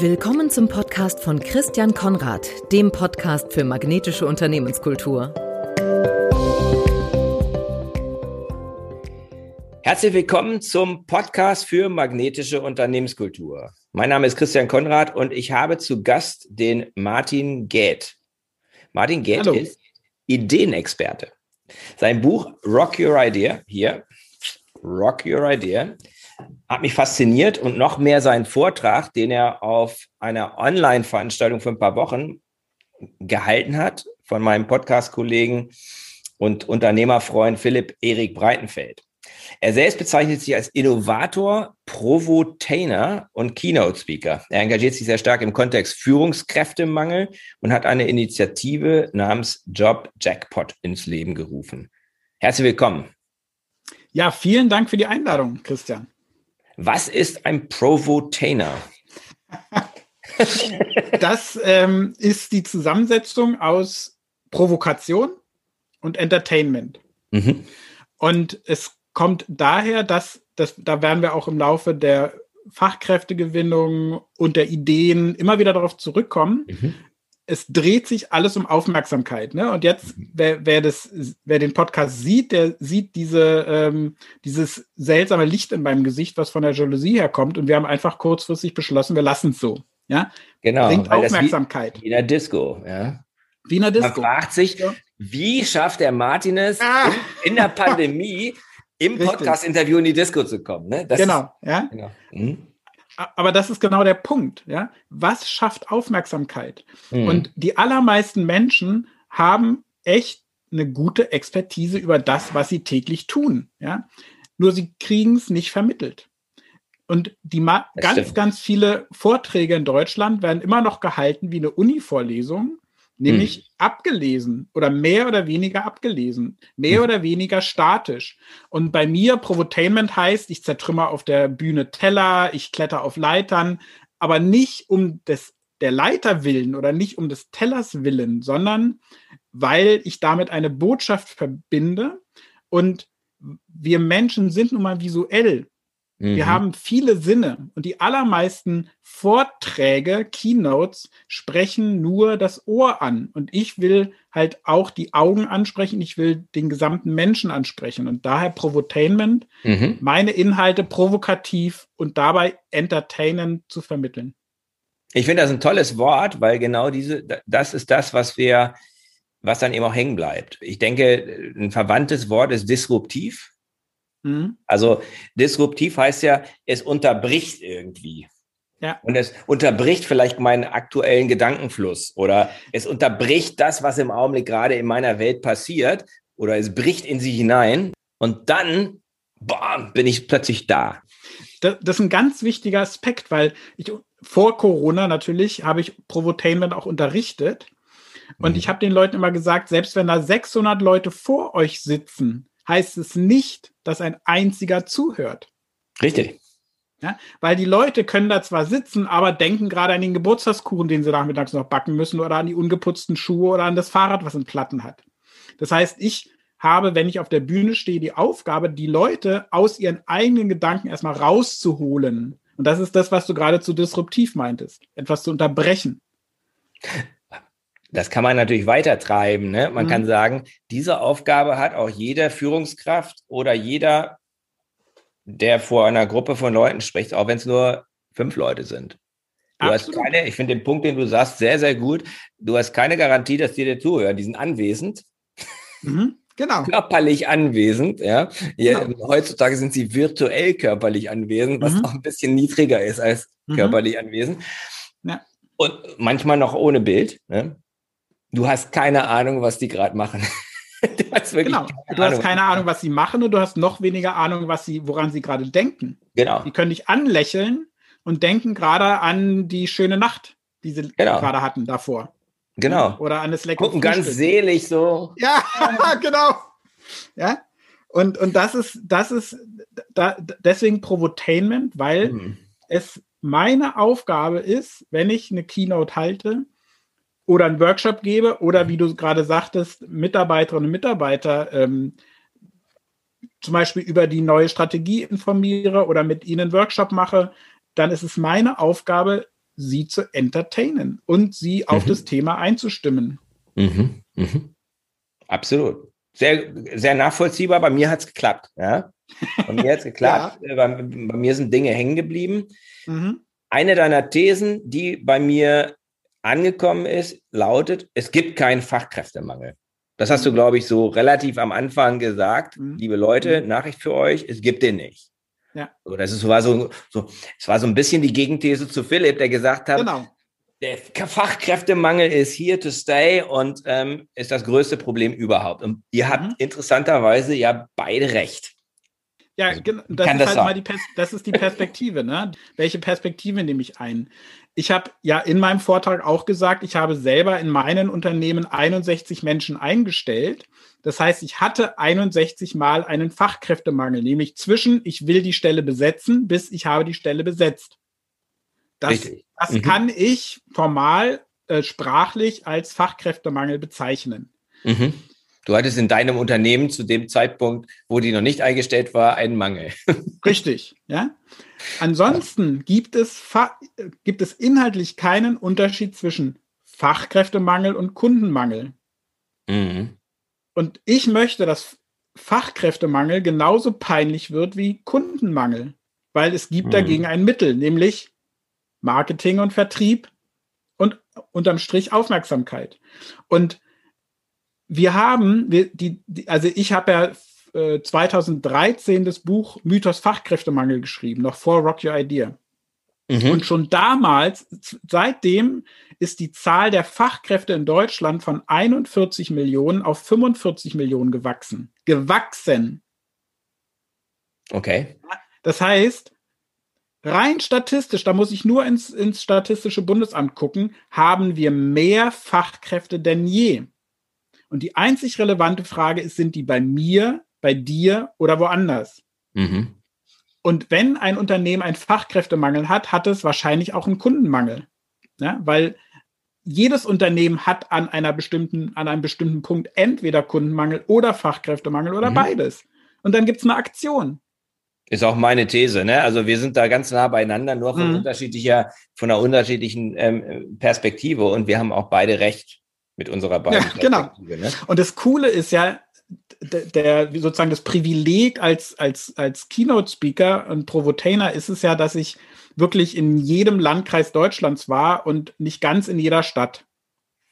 Willkommen zum Podcast von Christian Konrad, dem Podcast für magnetische Unternehmenskultur. Herzlich willkommen zum Podcast für magnetische Unternehmenskultur. Mein Name ist Christian Konrad und ich habe zu Gast den Martin Gaedt. Martin Gaedt ist Ideenexperte. Sein Buch Rock Your Idea, hat mich fasziniert und noch mehr seinen Vortrag, den er auf einer Online-Veranstaltung vor ein paar Wochen gehalten hat, von meinem Podcast-Kollegen und Unternehmerfreund Philipp Erik Breitenfeld. Er selbst bezeichnet sich als Innovator, Provotainer und Keynote-Speaker. Er engagiert sich sehr stark im Kontext Führungskräftemangel und hat eine Initiative namens Job Jackpot ins Leben gerufen. Herzlich willkommen. Ja, vielen Dank für die Einladung, Christian. Was ist ein Provotainer? Das ist die Zusammensetzung aus Provokation und Entertainment. Mhm. Und es kommt daher, dass da werden wir auch im Laufe der Fachkräftegewinnung und der Ideen immer wieder darauf zurückkommen. Mhm. Es dreht sich alles um Aufmerksamkeit, ne? Und jetzt, wer den Podcast sieht, der sieht dieses seltsame Licht in meinem Gesicht, was von der Jalousie herkommt. Und wir haben einfach kurzfristig beschlossen, wir lassen es so. Ja? Genau. Bringt Aufmerksamkeit. Wie in der Disco. Ja? Wie in der Disco. Man fragt sich, wie schafft der Martin es in der Pandemie im Podcast-Interview in die Disco zu kommen? Ne? Das genau. Ist, ja? Genau. Mhm. Aber das ist genau der Punkt, ja. Was schafft Aufmerksamkeit? Mhm. Und die allermeisten Menschen haben echt eine gute Expertise über das, was sie täglich tun, ja. Nur sie kriegen es nicht vermittelt. Und die ganz viele Vorträge in Deutschland werden immer noch gehalten wie eine Uni-Vorlesung, nämlich abgelesen oder mehr oder weniger abgelesen, mehr oder weniger statisch. Und bei mir Provotainment heißt, ich zertrümmer auf der Bühne Teller, ich kletter auf Leitern, aber nicht um der Leiter willen oder nicht um des Tellers willen, sondern weil ich damit eine Botschaft verbinde. Und wir Menschen sind nun mal visuell. Wir haben viele Sinne und die allermeisten Vorträge, Keynotes, sprechen nur das Ohr an. Und ich will halt auch die Augen ansprechen, ich will den gesamten Menschen ansprechen. Und daher Provotainment, meine Inhalte provokativ und dabei entertainend zu vermitteln. Ich finde das ein tolles Wort, weil genau das ist das, was dann eben auch hängen bleibt. Ich denke, ein verwandtes Wort ist disruptiv. Also disruptiv heißt ja, es unterbricht irgendwie. Ja. Und es unterbricht vielleicht meinen aktuellen Gedankenfluss oder es unterbricht das, was im Augenblick gerade in meiner Welt passiert oder es bricht in sie hinein und dann bin ich plötzlich da. Das ist ein ganz wichtiger Aspekt, weil ich vor Corona natürlich habe ich Provotainment auch unterrichtet und ich habe den Leuten immer gesagt, selbst wenn da 600 Leute vor euch sitzen, heißt es nicht, dass ein einziger zuhört. Richtig. Ja, weil die Leute können da zwar sitzen, aber denken gerade an den Geburtstagskuchen, den sie nachmittags noch backen müssen oder an die ungeputzten Schuhe oder an das Fahrrad, was einen Platten hat. Das heißt, ich habe, wenn ich auf der Bühne stehe, die Aufgabe, die Leute aus ihren eigenen Gedanken erstmal rauszuholen. Und das ist das, was du gerade zu disruptiv meintest, etwas zu unterbrechen. Das kann man natürlich weitertreiben, ne? Man kann sagen, diese Aufgabe hat auch jede Führungskraft oder jeder, der vor einer Gruppe von Leuten spricht, auch wenn es nur 5 Leute sind. Ich finde den Punkt, den du sagst, sehr, sehr gut. Du hast keine Garantie, dass die dir zuhören. Die sind anwesend. Mhm. Genau. Körperlich anwesend, ja. Genau. Heutzutage sind sie virtuell körperlich anwesend, was auch ein bisschen niedriger ist als körperlich anwesend. Ja. Und manchmal noch ohne Bild, ne? Du hast keine Ahnung, was die gerade machen. Du hast keine Ahnung, was sie machen und du hast noch weniger Ahnung, woran sie gerade denken. Genau. Die können dich anlächeln und denken gerade an die schöne Nacht, die sie gerade hatten davor. Genau. Oder an das leckere Frühstück. Gucken ganz selig so. Ja, genau. Ja. Und deswegen Provotainment, weil es meine Aufgabe ist, wenn ich eine Keynote halte, oder einen Workshop gebe oder wie du gerade sagtest, Mitarbeiterinnen und Mitarbeiter zum Beispiel über die neue Strategie informiere oder mit ihnen einen Workshop mache, dann ist es meine Aufgabe, sie zu entertainen und sie auf das Thema einzustimmen. Mhm. Mhm. Absolut. Sehr, sehr nachvollziehbar. Bei mir hat es geklappt. Ja? Bei mir hat es geklappt. Ja. Bei mir sind Dinge hängen geblieben. Mhm. Eine deiner Thesen, die bei mir angekommen ist, lautet, es gibt keinen Fachkräftemangel. Das hast du, glaube ich, so relativ am Anfang gesagt. Mhm. Liebe Leute, Nachricht für euch, es gibt den nicht. Ja. So, das war so ein bisschen die Gegenthese zu Philipp, der gesagt hat, genau, der Fachkräftemangel ist here to stay und ist das größte Problem überhaupt. Und ihr habt interessanterweise ja beide recht. Ja, also, genau, das ist die Perspektive. Ne? Welche Perspektive nehme ich ein? Ich habe ja in meinem Vortrag auch gesagt, ich habe selber in meinen Unternehmen 61 Menschen eingestellt. Das heißt, ich hatte 61 Mal einen Fachkräftemangel, nämlich zwischen ich will die Stelle besetzen, bis ich habe die Stelle besetzt. Das kann ich formal sprachlich als Fachkräftemangel bezeichnen. Mhm. Du hattest in deinem Unternehmen zu dem Zeitpunkt, wo die noch nicht eingestellt war, einen Mangel. Richtig, ja. Ansonsten gibt es inhaltlich keinen Unterschied zwischen Fachkräftemangel und Kundenmangel. Mhm. Und ich möchte, dass Fachkräftemangel genauso peinlich wird wie Kundenmangel, weil es gibt dagegen ein Mittel, nämlich Marketing und Vertrieb und unterm Strich Aufmerksamkeit. Und ich habe ja 2013 das Buch Mythos Fachkräftemangel geschrieben, noch vor Rock Your Idea. Mhm. Und schon damals, seitdem ist die Zahl der Fachkräfte in Deutschland von 41 Millionen auf 45 Millionen gewachsen. Okay. Das heißt, rein statistisch, da muss ich nur ins Statistische Bundesamt gucken, haben wir mehr Fachkräfte denn je. Und die einzig relevante Frage ist, sind die bei mir, bei dir oder woanders? Mhm. Und wenn ein Unternehmen einen Fachkräftemangel hat, hat es wahrscheinlich auch einen Kundenmangel. Ja, weil jedes Unternehmen hat an einem bestimmten Punkt entweder Kundenmangel oder Fachkräftemangel oder beides. Und dann gibt es eine Aktion. Ist auch meine These, ne? Also wir sind da ganz nah beieinander, nur von einer unterschiedlichen Perspektive. Und wir haben auch beide recht. Mit unserer beiden. Ja, genau. Ne? Und das Coole ist ja, sozusagen das Privileg als Keynote-Speaker und Provotainer ist es ja, dass ich wirklich in jedem Landkreis Deutschlands war und nicht ganz in jeder Stadt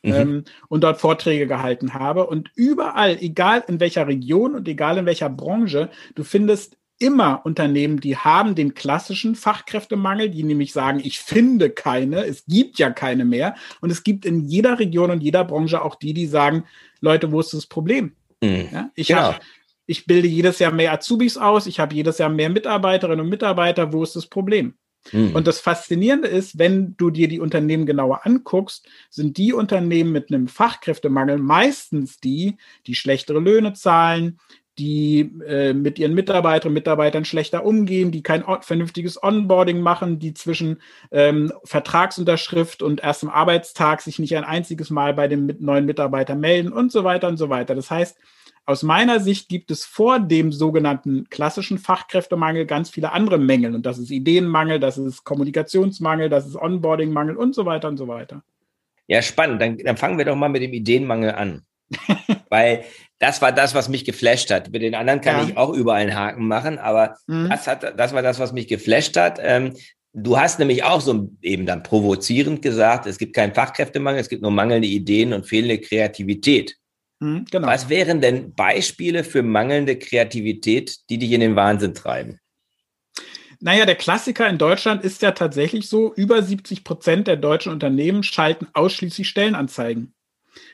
und dort Vorträge gehalten habe. Und überall, egal in welcher Region und egal in welcher Branche, du findest immer Unternehmen, die haben den klassischen Fachkräftemangel, die nämlich sagen, ich finde keine, es gibt ja keine mehr. Und es gibt in jeder Region und jeder Branche auch die sagen, Leute, wo ist das Problem? Mhm. Ja, ich bilde jedes Jahr mehr Azubis aus, ich habe jedes Jahr mehr Mitarbeiterinnen und Mitarbeiter, wo ist das Problem? Mhm. Und das Faszinierende ist, wenn du dir die Unternehmen genauer anguckst, sind die Unternehmen mit einem Fachkräftemangel meistens die schlechtere Löhne zahlen, die mit ihren Mitarbeiterinnen und Mitarbeitern schlechter umgehen, die kein vernünftiges Onboarding machen, die zwischen Vertragsunterschrift und erstem Arbeitstag sich nicht ein einziges Mal bei dem neuen Mitarbeiter melden und so weiter und so weiter. Das heißt, aus meiner Sicht gibt es vor dem sogenannten klassischen Fachkräftemangel ganz viele andere Mängel. Und das ist Ideenmangel, das ist Kommunikationsmangel, das ist Onboardingmangel und so weiter und so weiter. Ja, spannend. Dann fangen wir doch mal mit dem Ideenmangel an. Weil das war das, was mich geflasht hat. Mit den anderen kann ich auch überall einen Haken machen, aber das war das, was mich geflasht hat. Du hast nämlich auch so eben dann provozierend gesagt, es gibt keinen Fachkräftemangel, es gibt nur mangelnde Ideen und fehlende Kreativität. Genau. Was wären denn Beispiele für mangelnde Kreativität, die dich in den Wahnsinn treiben? Naja, der Klassiker in Deutschland ist ja tatsächlich so, über 70% der deutschen Unternehmen schalten ausschließlich Stellenanzeigen.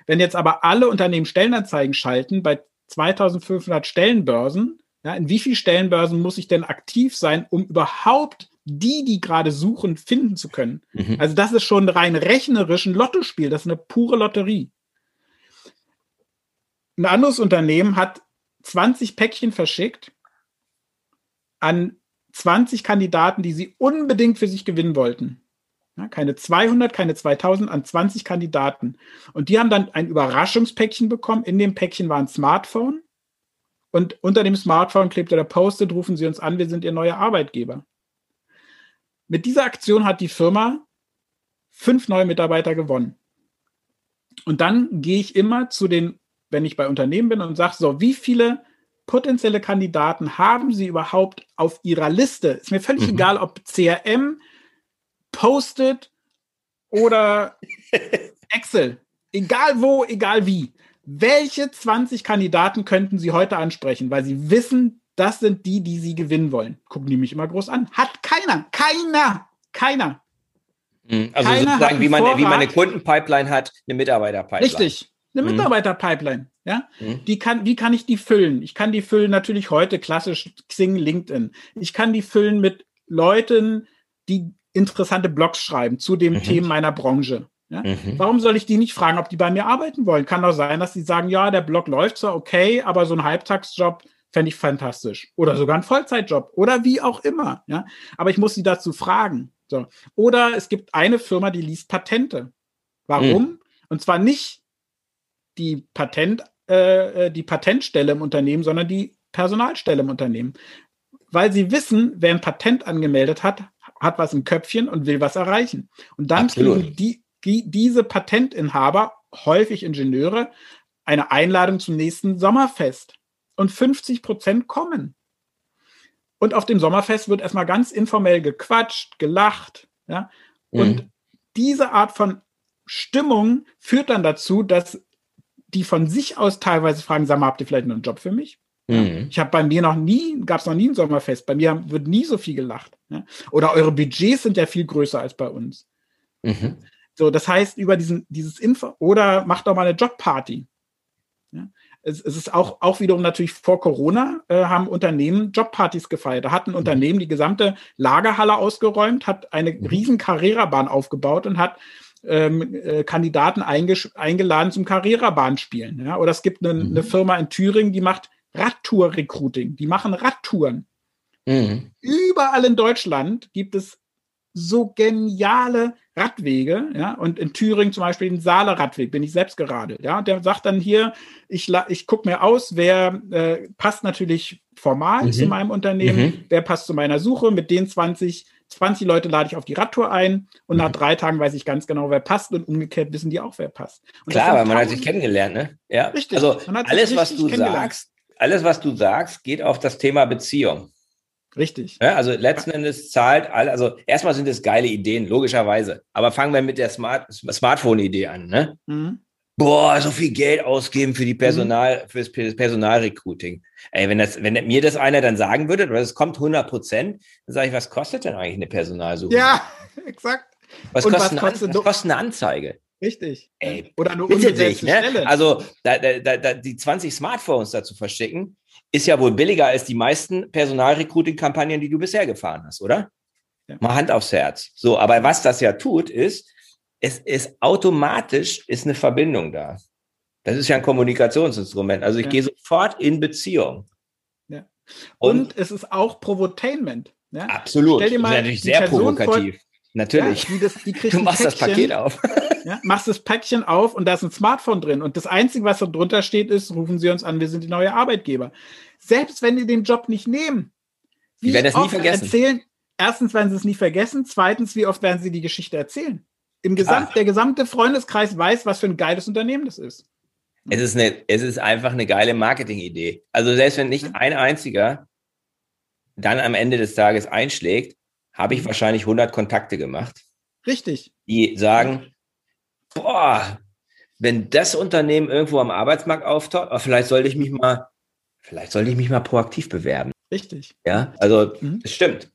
Wenn jetzt aber alle Unternehmen Stellenanzeigen schalten bei 2500 Stellenbörsen, ja, in wie vielen Stellenbörsen muss ich denn aktiv sein, um überhaupt die gerade suchen, finden zu können? Mhm. Also das ist schon rein rechnerisch ein Lottospiel, das ist eine pure Lotterie. Ein anderes Unternehmen hat 20 Päckchen verschickt an 20 Kandidaten, die sie unbedingt für sich gewinnen wollten. Ja, keine 200, keine 2000, an 20 Kandidaten. Und die haben dann ein Überraschungspäckchen bekommen. In dem Päckchen war ein Smartphone. Und unter dem Smartphone klebte der Post-it, rufen Sie uns an, wir sind Ihr neuer Arbeitgeber. Mit dieser Aktion hat die Firma 5 neue Mitarbeiter gewonnen. Und dann gehe ich immer zu den, wenn ich bei Unternehmen bin, und sage so, wie viele potenzielle Kandidaten haben sie überhaupt auf ihrer Liste? Ist mir völlig egal, ob CRM, Post-it oder Excel. Egal wo, egal wie. Welche 20 Kandidaten könnten sie heute ansprechen? Weil sie wissen, das sind die, die sie gewinnen wollen. Gucken die mich immer groß an. Hat keiner. Also keiner sozusagen, wie man eine Kundenpipeline hat, eine Mitarbeiterpipeline. Richtig, eine Mitarbeiterpipeline. Ja? Wie kann ich die füllen? Ich kann die füllen natürlich heute klassisch Xing, LinkedIn. Ich kann die füllen mit Leuten, die interessante Blogs schreiben zu den Themen meiner Branche. Ja? Warum soll ich die nicht fragen, ob die bei mir arbeiten wollen? Kann doch sein, dass die sagen, ja, der Blog läuft zwar okay, aber so ein Halbtagsjob fände ich fantastisch. Oder sogar ein Vollzeitjob. Oder wie auch immer. Ja? Aber ich muss sie dazu fragen. So. Oder es gibt eine Firma, die liest Patente. Warum? Und zwar nicht die die Patentstelle im Unternehmen, sondern die Personalstelle im Unternehmen. Weil sie wissen, wer ein Patent angemeldet hat, hat was im Köpfchen und will was erreichen. Und dann kriegen diese Patentinhaber, häufig Ingenieure, eine Einladung zum nächsten Sommerfest. Und 50% kommen. Und auf dem Sommerfest wird erstmal ganz informell gequatscht, gelacht. Ja? Und diese Art von Stimmung führt dann dazu, dass die von sich aus teilweise fragen, sag mal, habt ihr vielleicht noch einen Job für mich? Ja? Ich habe bei mir gab es noch nie ein Sommerfest. Bei mir wird nie so viel gelacht. Ja? Oder eure Budgets sind ja viel größer als bei uns. So, das heißt, über dieses Info, oder macht doch mal eine Jobparty. Ja? Es ist auch wiederum natürlich vor Corona haben Unternehmen Jobpartys gefeiert. Da hat ein Unternehmen die gesamte Lagerhalle ausgeräumt, hat eine riesen Carrera-Bahn aufgebaut und hat Kandidaten eingeladen zum Carrera-Bahn-Spielen. Ja? Oder es gibt eine Firma in Thüringen, die macht Radtour-Recruiting. Die machen Radtouren. Überall in Deutschland gibt es so geniale Radwege, ja, und in Thüringen zum Beispiel den Saale-Radweg, bin ich selbst geradelt, ja, und der sagt dann hier, ich gucke mir aus, wer passt natürlich formal zu meinem Unternehmen, wer passt zu meiner Suche, mit den 20 Leute lade ich auf die Radtour ein und nach 3 Tagen weiß ich ganz genau, wer passt und umgekehrt wissen die auch, wer passt. Und klar, weil man hat sich kennengelernt, ne? Ja. Richtig. Also alles, was du sagst, geht auf das Thema Beziehung. Richtig. Ja, also letzten Endes zahlt alle, also erstmal sind es geile Ideen, logischerweise. Aber fangen wir mit der Smartphone-Idee an, ne? Boah, so viel Geld ausgeben für die fürs Personalrecruiting. Ey, wenn mir das einer dann sagen würde, weil es kommt 100%, dann sage ich, was kostet denn eigentlich eine Personalsuche? Ja, exakt. Was kostet eine Anzeige? Richtig. Ey, oder nur unbesetzte Stelle. Ne? Also die 20 Smartphones dazu verschicken, ist ja wohl billiger als die meisten Personalrecruiting-Kampagnen, die du bisher gefahren hast, oder? Ja. Mal Hand aufs Herz. So, aber was das ja tut, ist, es ist automatisch eine Verbindung da. Das ist ja ein Kommunikationsinstrument. Also ich gehe sofort in Beziehung. Ja. Und es ist auch Provotainment. Ne? Absolut. Stell dir mal das ist natürlich sehr provokativ. Natürlich. Ja, du machst das Paket auf. Ja, machst das Päckchen auf und da ist ein Smartphone drin. Und das Einzige, was da drunter steht, ist, rufen Sie uns an, wir sind die neue Arbeitgeber. Selbst wenn die den Job nicht nehmen. Die werden das nie vergessen. Erstens werden sie es nie vergessen. Zweitens, wie oft werden sie die Geschichte erzählen? Der gesamte Freundeskreis weiß, was für ein geiles Unternehmen das ist. Es ist einfach eine geile Marketingidee. Also selbst wenn nicht ein einziger dann am Ende des Tages einschlägt, habe ich wahrscheinlich 100 Kontakte gemacht. Richtig. Die sagen, boah, wenn das Unternehmen irgendwo am Arbeitsmarkt auftaucht, vielleicht sollte ich mich mal proaktiv bewerben. Richtig. Ja, also das stimmt.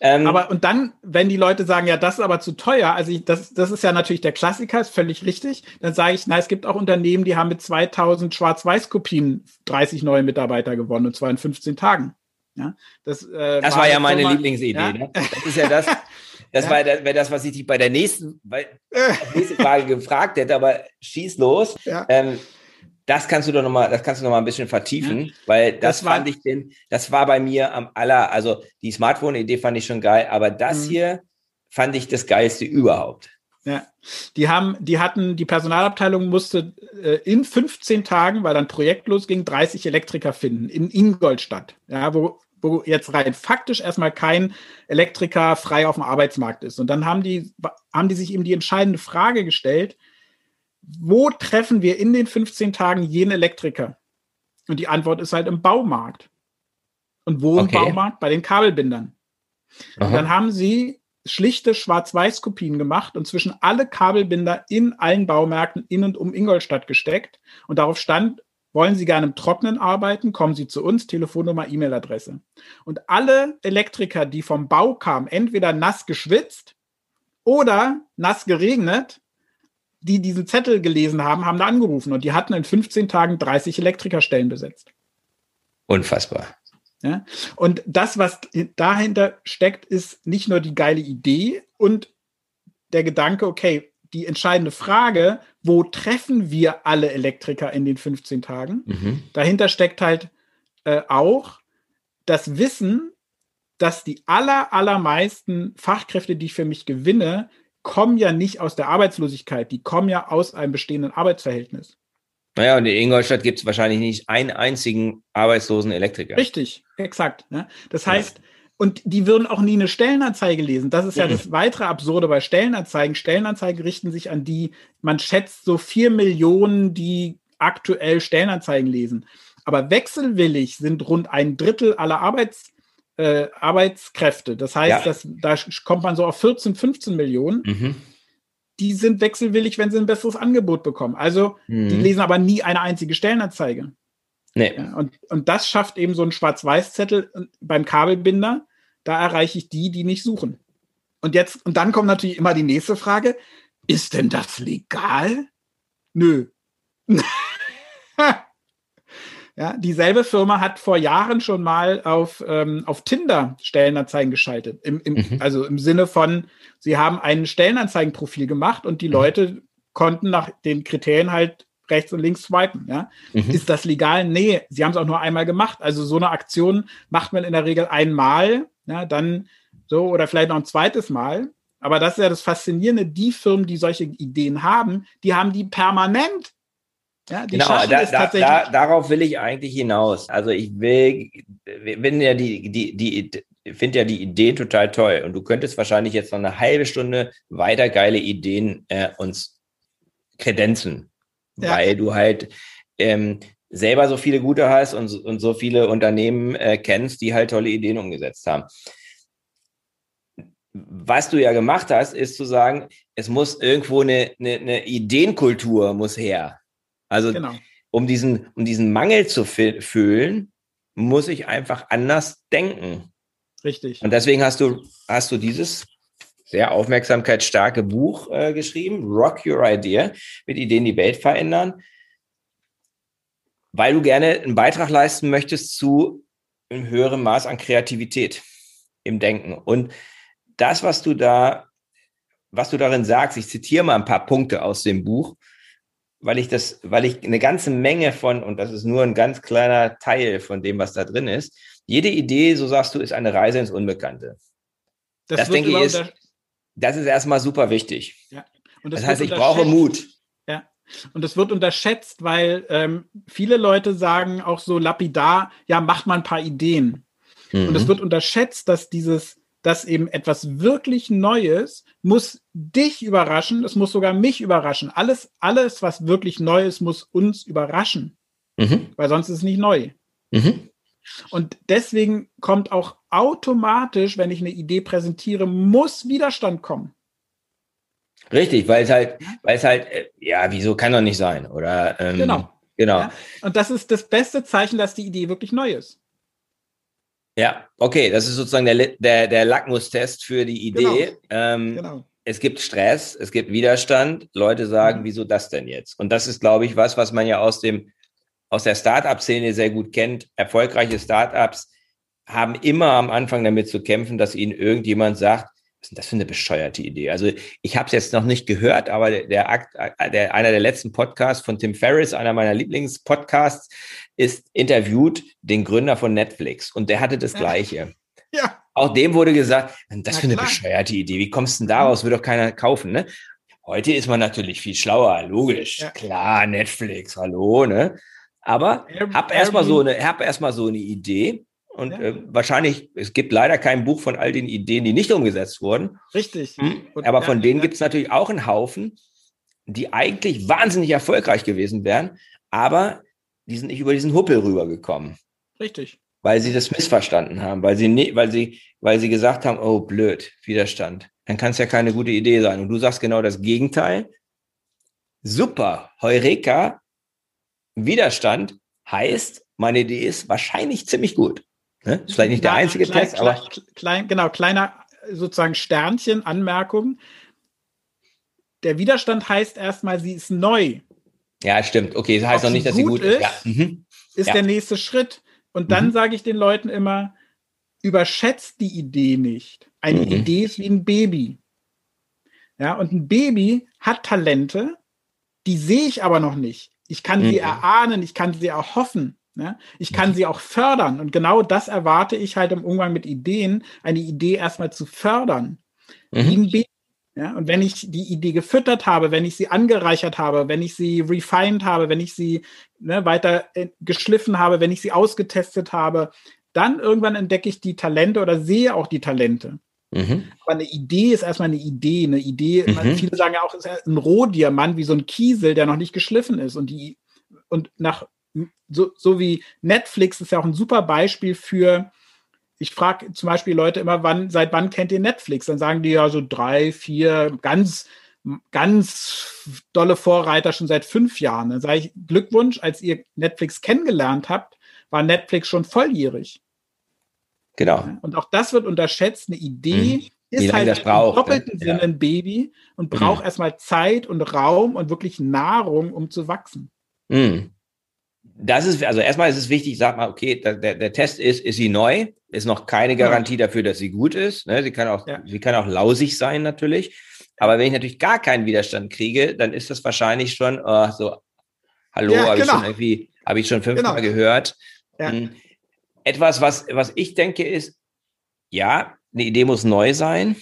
Ja. Aber und dann, wenn die Leute sagen, ja, das ist aber zu teuer, also das ist ja natürlich der Klassiker, ist völlig richtig, dann sage ich, na, es gibt auch Unternehmen, die haben mit 2000 Schwarz-Weiß-Kopien 30 neue Mitarbeiter gewonnen, und zwar in 15 Tagen. Ja, das war ja meine Lieblingsidee. Ja? Ne? Das ist ja das. Das wäre das, was ich dich bei der nächsten Frage gefragt hätte, aber schieß los. Ja. Das kannst du noch mal ein bisschen vertiefen, weil das war bei mir also die Smartphone-Idee fand ich schon geil, aber das hier fand ich das Geilste überhaupt. Ja, die Personalabteilung musste in 15 Tagen, weil dann Projekt losging, 30 Elektriker finden in Ingolstadt, ja, wo wo jetzt rein faktisch erstmal kein Elektriker frei auf dem Arbeitsmarkt ist. Und dann haben die sich eben die entscheidende Frage gestellt, wo treffen wir in den 15 Tagen jeden Elektriker? Und die Antwort ist halt im Baumarkt. Und wo im Baumarkt? Bei den Kabelbindern. Aha. Dann haben sie schlichte Schwarz-Weiß-Kopien gemacht und zwischen alle Kabelbinder in allen Baumärkten in und um Ingolstadt gesteckt. Und darauf stand, wollen Sie gerne im Trocknen arbeiten, kommen Sie zu uns, Telefonnummer, E-Mail-Adresse. Und alle Elektriker, die vom Bau kamen, entweder nass geschwitzt oder nass geregnet, die diesen Zettel gelesen haben, haben da angerufen. Und die hatten in 15 Tagen 30 Elektrikerstellen besetzt. Unfassbar. Ja? Und das, was dahinter steckt, ist nicht nur die geile Idee und der Gedanke, okay, die entscheidende Frage, wo treffen wir alle Elektriker in den 15 Tagen? Mhm. Dahinter steckt halt auch das Wissen, dass die allermeisten Fachkräfte, die ich für mich gewinne, kommen ja nicht aus der Arbeitslosigkeit. Die kommen ja aus einem bestehenden Arbeitsverhältnis. Naja, und in Ingolstadt gibt es wahrscheinlich nicht einen einzigen arbeitslosen Elektriker. Richtig, exakt. Ne? Das heißt, und die würden auch nie eine Stellenanzeige lesen. Das ist ja das weitere Absurde bei Stellenanzeigen. Stellenanzeigen richten sich an die, man schätzt so 4 Millionen, die aktuell Stellenanzeigen lesen. Aber wechselwillig sind rund 1/3 aller Arbeitskräfte. Das heißt, da kommt man so auf 14, 15 Millionen. Mhm. Die sind wechselwillig, wenn sie ein besseres Angebot bekommen. Also die lesen aber nie eine einzige Stellenanzeige. Nee. Ja, und das schafft eben so ein Schwarz-Weiß-Zettel beim Kabelbinder. Da erreiche ich die, die nicht suchen. Und dann kommt natürlich immer die nächste Frage. Ist denn das legal? Nö. Ja, dieselbe Firma hat vor Jahren schon mal auf Tinder Stellenanzeigen geschaltet. Also im Sinne von, sie haben ein Stellenanzeigenprofil gemacht und die Leute konnten nach den Kriterien halt rechts und links swipen. Ja? Ist das legal? Nee, sie haben es auch nur einmal gemacht. Also so eine Aktion macht man in der Regel einmal, ja, dann so oder vielleicht noch ein zweites Mal. Aber das ist ja das Faszinierende, die Firmen, die solche Ideen haben die permanent. Ja, die genau, darauf will ich eigentlich hinaus. Also ich finde ja die Idee total toll. Und du könntest wahrscheinlich jetzt noch eine halbe Stunde weiter geile Ideen uns kredenzen. Ja. Weil du halt selber so viele gute hast und so viele Unternehmen kennst, die halt tolle Ideen umgesetzt haben. Was du ja gemacht hast, ist zu sagen, es muss irgendwo eine Ideenkultur muss her. Also genau. um diesen Mangel zu füllen, muss ich einfach anders denken. Richtig. Und deswegen hast du dieses sehr aufmerksamkeitsstarke Buch geschrieben, Rock Your Idea, mit Ideen, die Welt verändern, weil du gerne einen Beitrag leisten möchtest zu einem höheren Maß an Kreativität im Denken. Und das, was du darin sagst, ich zitiere mal ein paar Punkte aus dem Buch, weil ich eine ganze Menge und das ist nur ein ganz kleiner Teil von dem, was da drin ist. Jede Idee, so sagst du, ist eine Reise ins Unbekannte. Das denke ich, das ist erstmal super wichtig. Ja. Und das heißt, ich brauche Mut. Ja. Und das wird unterschätzt, weil viele Leute sagen auch so lapidar, ja, mach mal ein paar Ideen. Mhm. Und es wird unterschätzt, dass eben etwas wirklich Neues muss dich überraschen, es muss sogar mich überraschen. Alles, was wirklich neu ist, muss uns überraschen, weil sonst ist es nicht neu. Mhm. Und deswegen kommt auch automatisch, wenn ich eine Idee präsentiere, muss Widerstand kommen. Richtig, weil es halt, ja, wieso kann doch nicht sein, oder? Genau. Ja? Und das ist das beste Zeichen, dass die Idee wirklich neu ist. Ja, okay, das ist sozusagen der Lackmustest für die Idee. Genau. Es gibt Stress, es gibt Widerstand, Leute sagen, wieso das denn jetzt? Und das ist, glaube ich, was man ja aus der Start-up-Szene sehr gut kennt. Erfolgreiche Start-ups haben immer am Anfang damit zu kämpfen, dass ihnen irgendjemand sagt, was ist denn das für eine bescheuerte Idee? Also ich habe es jetzt noch nicht gehört, aber einer der letzten Podcasts von Tim Ferriss, einer meiner Lieblingspodcasts, ist interviewt den Gründer von Netflix und der hatte das Gleiche. Ja. Auch dem wurde gesagt, das für eine bescheuerte Idee, wie kommst du denn daraus, wird doch keiner kaufen, ne? Heute ist man natürlich viel schlauer, logisch, klar, Netflix, hallo, ne? Aber hab erstmal so eine Idee Und ja. Wahrscheinlich, es gibt leider kein Buch von all den Ideen, die nicht umgesetzt wurden. Richtig. Und aber von denen gibt es natürlich auch einen Haufen, die eigentlich wahnsinnig erfolgreich gewesen wären, aber die sind nicht über diesen Huppel rübergekommen. Richtig. Weil sie das missverstanden haben, weil sie gesagt haben, oh blöd, Widerstand, dann kann es ja keine gute Idee sein. Und du sagst genau das Gegenteil. Super, Heureka, Widerstand heißt, meine Idee ist wahrscheinlich ziemlich gut. Ne? Ist vielleicht nicht der einzige Test, aber... Kleiner sozusagen Sternchen, Anmerkung. Der Widerstand heißt erstmal, sie ist neu. Ja, stimmt. Okay, das heißt noch nicht, dass sie gut ist. Ja. Mhm. Ist der nächste Schritt. Und dann sage ich den Leuten immer, überschätzt die Idee nicht. Eine Idee ist wie ein Baby. Ja, und ein Baby hat Talente, die sehe ich aber noch nicht. Ich kann sie erahnen, ich kann sie erhoffen, ja? Ich kann sie auch fördern. Und genau das erwarte ich halt im Umgang mit Ideen, eine Idee erstmal zu fördern. Wie ein Baby. Ja, und wenn ich die Idee gefüttert habe, wenn ich sie angereichert habe, wenn ich sie refined habe, wenn ich sie weiter geschliffen habe, wenn ich sie ausgetestet habe, dann irgendwann entdecke ich die Talente oder sehe auch die Talente. Aber eine Idee ist erstmal eine Idee. Eine Idee, viele sagen ja auch, ist ein Rohdiamant, wie so ein Kiesel, der noch nicht geschliffen ist. Und so wie Netflix ist ja auch ein super Beispiel für. Ich frage zum Beispiel Leute immer, seit wann kennt ihr Netflix? Dann sagen die ja so 3, 4, ganz dolle Vorreiter schon seit 5 Jahren. Dann sage ich, Glückwunsch, als ihr Netflix kennengelernt habt, war Netflix schon volljährig. Genau. Und auch das wird unterschätzt. Eine Idee ist halt das braucht, im doppelten Sinne ein Baby und braucht erstmal Zeit und Raum und wirklich Nahrung, um zu wachsen. Mhm. Das ist, also erstmal ist es wichtig, sag mal, okay, der Test ist sie neu, ist noch keine Garantie dafür, dass sie gut ist. Ne? Sie kann auch lausig sein natürlich. Aber wenn ich natürlich gar keinen Widerstand kriege, dann ist das wahrscheinlich schon, habe ich schon 5-mal gehört. Ja. Etwas, was ich denke, ist, ja, eine Idee muss neu sein.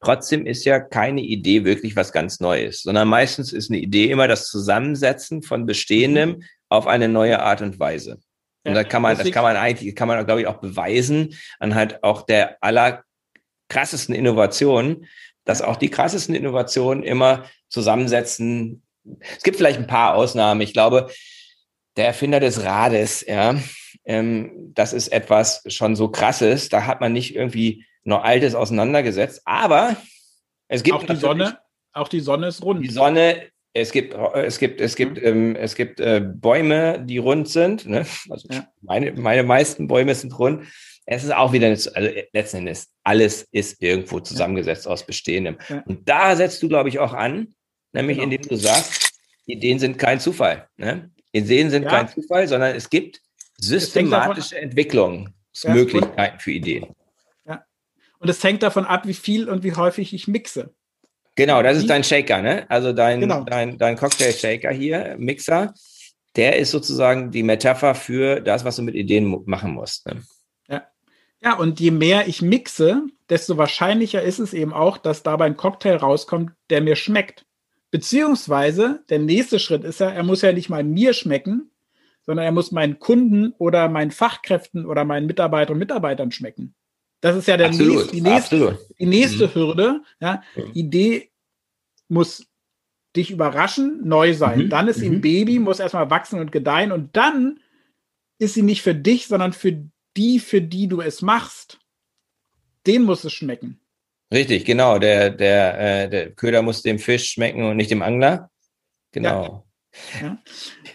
Trotzdem ist ja keine Idee wirklich was ganz Neues, sondern meistens ist eine Idee immer das Zusammensetzen von Bestehendem auf eine neue Art und Weise. Und das kann man, glaube ich, auch beweisen an halt auch der allerkrassesten Innovationen, dass auch die krassesten Innovationen immer zusammensetzen. Es gibt vielleicht ein paar Ausnahmen. Ich glaube, der Erfinder des Rades, das ist etwas schon so Krasses. Da hat man nicht irgendwie noch Altes auseinandergesetzt, aber es gibt auch die Sonne ist rund. Die Sonne, es gibt Bäume, die rund sind. Ne? Also meine meisten Bäume sind rund. Es ist auch wieder, letzten Endes, alles ist irgendwo zusammengesetzt aus Bestehendem. Ja. Und da setzt du, glaube ich, auch an, nämlich indem du sagst, Ideen sind kein Zufall. Ne? Ideen sind kein Zufall, sondern es gibt systematische Entwicklungsmöglichkeiten für Ideen. Und es hängt davon ab, wie viel und wie häufig ich mixe. Genau, das ist dein Shaker, ne? Also dein Cocktail-Shaker hier, Mixer, der ist sozusagen die Metapher für das, was du mit Ideen machen musst. Ne? Ja, und je mehr ich mixe, desto wahrscheinlicher ist es eben auch, dass dabei ein Cocktail rauskommt, der mir schmeckt. Beziehungsweise, der nächste Schritt ist ja, er muss ja nicht mal mir schmecken, sondern er muss meinen Kunden oder meinen Fachkräften oder meinen Mitarbeitern und Mitarbeitern schmecken. Das ist ja die nächste Hürde. Ja. Idee muss dich überraschen, neu sein. Dann ist sie ein Baby, muss erstmal wachsen und gedeihen. Und dann ist sie nicht für dich, sondern für die du es machst. Den muss es schmecken. Richtig, genau. Der Köder muss dem Fisch schmecken und nicht dem Angler. Genau. Ja.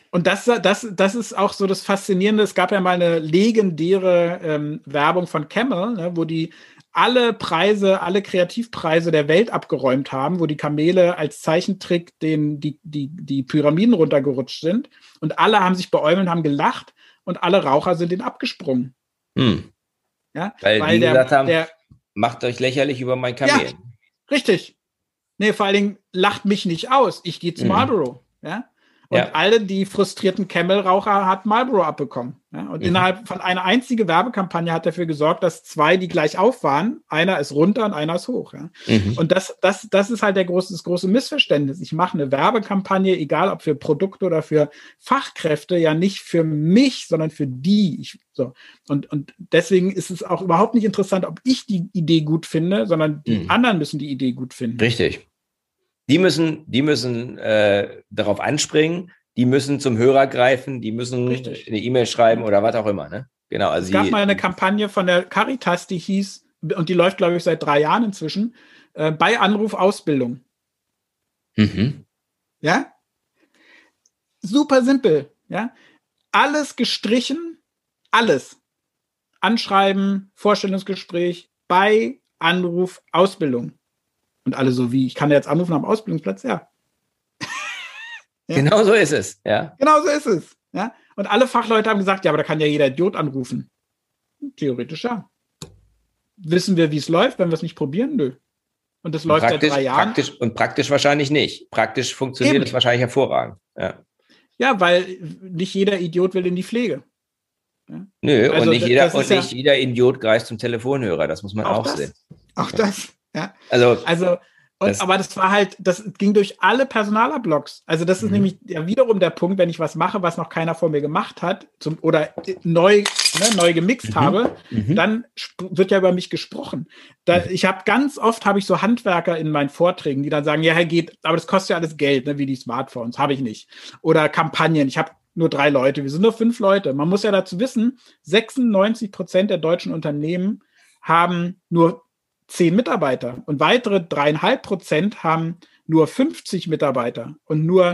Und das ist auch so das Faszinierende. Es gab ja mal eine legendäre Werbung von Camel, wo die alle Kreativpreise der Welt abgeräumt haben, wo die Kamele als Zeichentrick die Pyramiden runtergerutscht sind. Und alle haben sich beäumelt, haben gelacht und alle Raucher sind denen abgesprungen. Ja, weil die gesagt haben, macht euch lächerlich über mein Kamel. Ja, richtig. Nee, vor allen Dingen lacht mich nicht aus. Ich gehe zu Marlboro. Ja. Und alle die frustrierten Camel-Raucher hat Marlboro abbekommen. Ja? Und innerhalb von einer einzigen Werbekampagne hat dafür gesorgt, dass zwei, die gleich auf waren, einer ist runter und einer ist hoch. Ja? Und das ist halt das große Missverständnis. Ich mache eine Werbekampagne, egal ob für Produkte oder für Fachkräfte, ja nicht für mich, sondern für die. Und deswegen ist es auch überhaupt nicht interessant, ob ich die Idee gut finde, sondern die anderen müssen die Idee gut finden. Richtig. Die müssen darauf anspringen, die müssen zum Hörer greifen, die müssen eine E-Mail schreiben oder was auch immer. Ne? Genau. Also es gab mal eine Kampagne von der Caritas, die hieß, und die läuft, glaube ich, seit 3 Jahren inzwischen, bei Anruf Ausbildung. Ja? Super simpel. Ja? Alles gestrichen, alles. Anschreiben, Vorstellungsgespräch, bei Anruf Ausbildung. Und alle so wie, ich kann jetzt anrufen am Ausbildungsplatz, ja. Genau so ist es, ja. Genau so ist es, ja. Und alle Fachleute haben gesagt, ja, aber da kann ja jeder Idiot anrufen. Theoretisch, ja. Wissen wir, wie es läuft, wenn wir es nicht probieren? Nö. Und das läuft seit 3 Jahren. Praktisch wahrscheinlich nicht. Praktisch funktioniert es wahrscheinlich hervorragend, ja. Ja, weil nicht jeder Idiot will in die Pflege. Ja? Nö, also, nicht jeder Idiot greift zum Telefonhörer, das muss man auch sehen. Auch das. Ja. Aber das war halt, das ging durch alle Personaler-Blogs. Also das ist nämlich ja wiederum der Punkt, wenn ich was mache, was noch keiner vor mir gemacht hat oder neu gemixt habe, dann wird ja über mich gesprochen. Ganz oft habe ich so Handwerker in meinen Vorträgen, die dann sagen, ja, Herr Gaedt, aber das kostet ja alles Geld, ne, wie die Smartphones, habe ich nicht. Oder Kampagnen, ich habe nur 3 Leute, wir sind nur 5 Leute. Man muss ja dazu wissen, 96% der deutschen Unternehmen haben nur 10 Mitarbeiter und weitere 3,5% haben nur 50 Mitarbeiter und nur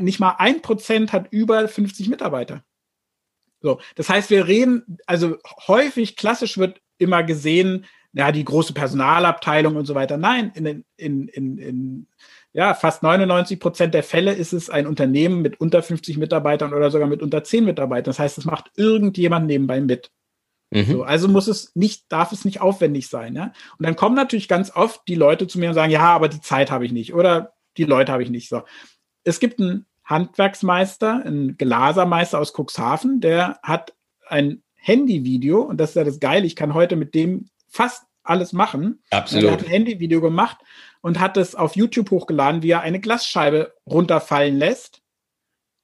nicht mal 1% hat über 50 Mitarbeiter. So, das heißt, wir reden, also häufig klassisch wird immer gesehen, ja, die große Personalabteilung und so weiter. Nein, in fast 99% der Fälle ist es ein Unternehmen mit unter 50 Mitarbeitern oder sogar mit unter 10 Mitarbeitern. Das heißt, es macht irgendjemand nebenbei mit. So, also darf es nicht aufwendig sein. Ja? Und dann kommen natürlich ganz oft die Leute zu mir und sagen, ja, aber die Zeit habe ich nicht oder die Leute habe ich nicht. So. Es gibt einen Handwerksmeister, einen Glasermeister aus Cuxhaven, der hat ein Handyvideo und das ist ja das Geile, ich kann heute mit dem fast alles machen. Absolut. Er hat ein Handyvideo gemacht und hat es auf YouTube hochgeladen, wie er eine Glasscheibe runterfallen lässt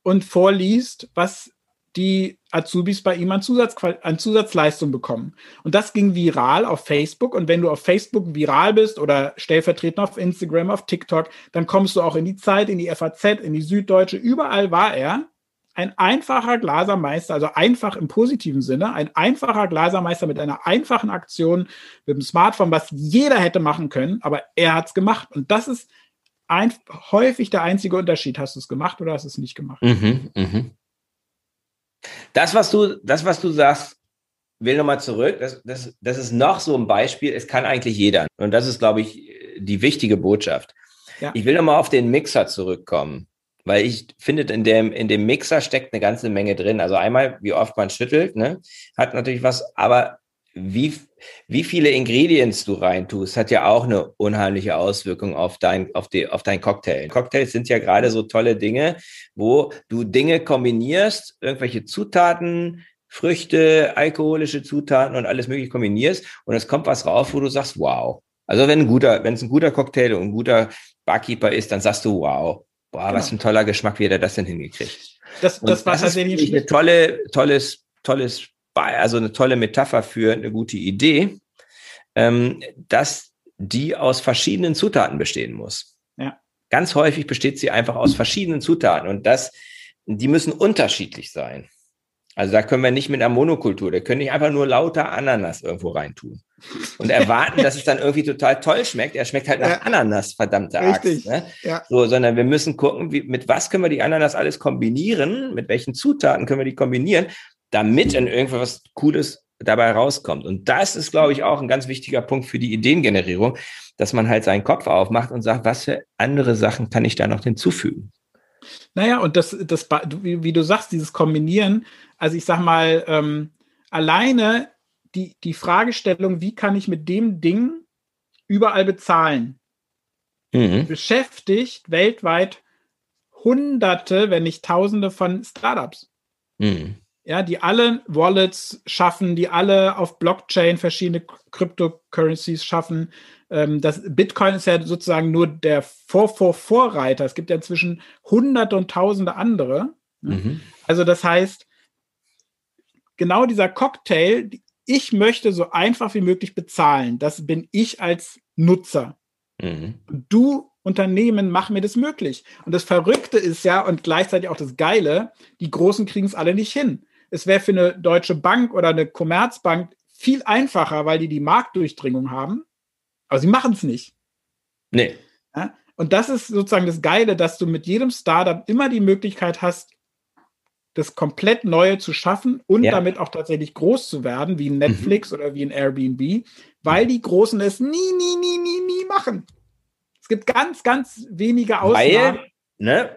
und vorliest, was die Azubis bei ihm an Zusatzleistung bekommen. Und das ging viral auf Facebook. Und wenn du auf Facebook viral bist oder stellvertretend auf Instagram, auf TikTok, dann kommst du auch in die Zeit, in die FAZ, in die Süddeutsche. Überall war er ein einfacher Glasermeister, also einfach im positiven Sinne, ein einfacher Glasermeister mit einer einfachen Aktion, mit dem Smartphone, was jeder hätte machen können, aber er hat es gemacht. Und das ist häufig der einzige Unterschied. Hast du es gemacht oder hast du es nicht gemacht? Das, was du sagst, will nochmal zurück, das ist noch so ein Beispiel, es kann eigentlich jeder. Und das ist, glaube ich, die wichtige Botschaft. Ja. Ich will nochmal auf den Mixer zurückkommen, weil ich finde, in dem Mixer steckt eine ganze Menge drin. Also einmal, wie oft man schüttelt, ne, hat natürlich was, aber wie viele Ingredients du reintust, hat ja auch eine unheimliche Auswirkung auf deinen Cocktail. Cocktails sind ja gerade so tolle Dinge, wo du Dinge kombinierst, irgendwelche Zutaten, Früchte, alkoholische Zutaten und alles Mögliche kombinierst und es kommt was rauf, wo du sagst, wow. Also wenn es ein guter Cocktail und ein guter Barkeeper ist, dann sagst du, wow. Boah, genau. Was ein toller Geschmack, wie hat er das denn hingekriegt? Das war tatsächlich ein tolles also eine tolle Metapher für eine gute Idee, dass die aus verschiedenen Zutaten bestehen muss. Ja. Ganz häufig besteht sie einfach aus verschiedenen Zutaten und die müssen unterschiedlich sein. Also da können wir nicht mit einer Monokultur, da können nicht einfach nur lauter Ananas irgendwo reintun und erwarten, dass es dann irgendwie total toll schmeckt. Er schmeckt halt nach Ananas, verdammte Axt. Richtig. Ne? Ja. So, sondern wir müssen gucken, mit was können wir die Ananas alles kombinieren, mit welchen Zutaten können wir die kombinieren, damit dann irgendwas Cooles dabei rauskommt. Und das ist, glaube ich, auch ein ganz wichtiger Punkt für die Ideengenerierung, dass man halt seinen Kopf aufmacht und sagt, was für andere Sachen kann ich da noch hinzufügen? Naja, und das wie du sagst, dieses Kombinieren, also ich sag mal, alleine die Fragestellung, wie kann ich mit dem Ding überall bezahlen, beschäftigt weltweit Hunderte, wenn nicht Tausende von Startups. Mhm. Ja, die alle Wallets schaffen, die alle auf Blockchain verschiedene Cryptocurrencies schaffen. Das Bitcoin ist ja sozusagen nur der Vorreiter. Es gibt ja inzwischen Hunderte und Tausende andere. Mhm. Also das heißt, genau dieser Cocktail, ich möchte so einfach wie möglich bezahlen. Das bin ich als Nutzer. Mhm. Du, Unternehmen, mach mir das möglich. Und das Verrückte ist ja, und gleichzeitig auch das Geile, die Großen kriegen es alle nicht hin. Es wäre für eine Deutsche Bank oder eine Commerzbank viel einfacher, weil die Marktdurchdringung haben, aber sie machen es nicht. Nee. Ja? Und das ist sozusagen das Geile, dass du mit jedem Startup immer die Möglichkeit hast, das komplett Neue zu schaffen und damit auch tatsächlich groß zu werden, wie ein Netflix oder wie ein Airbnb, weil die Großen es nie machen. Es gibt ganz, ganz wenige Ausnahmen.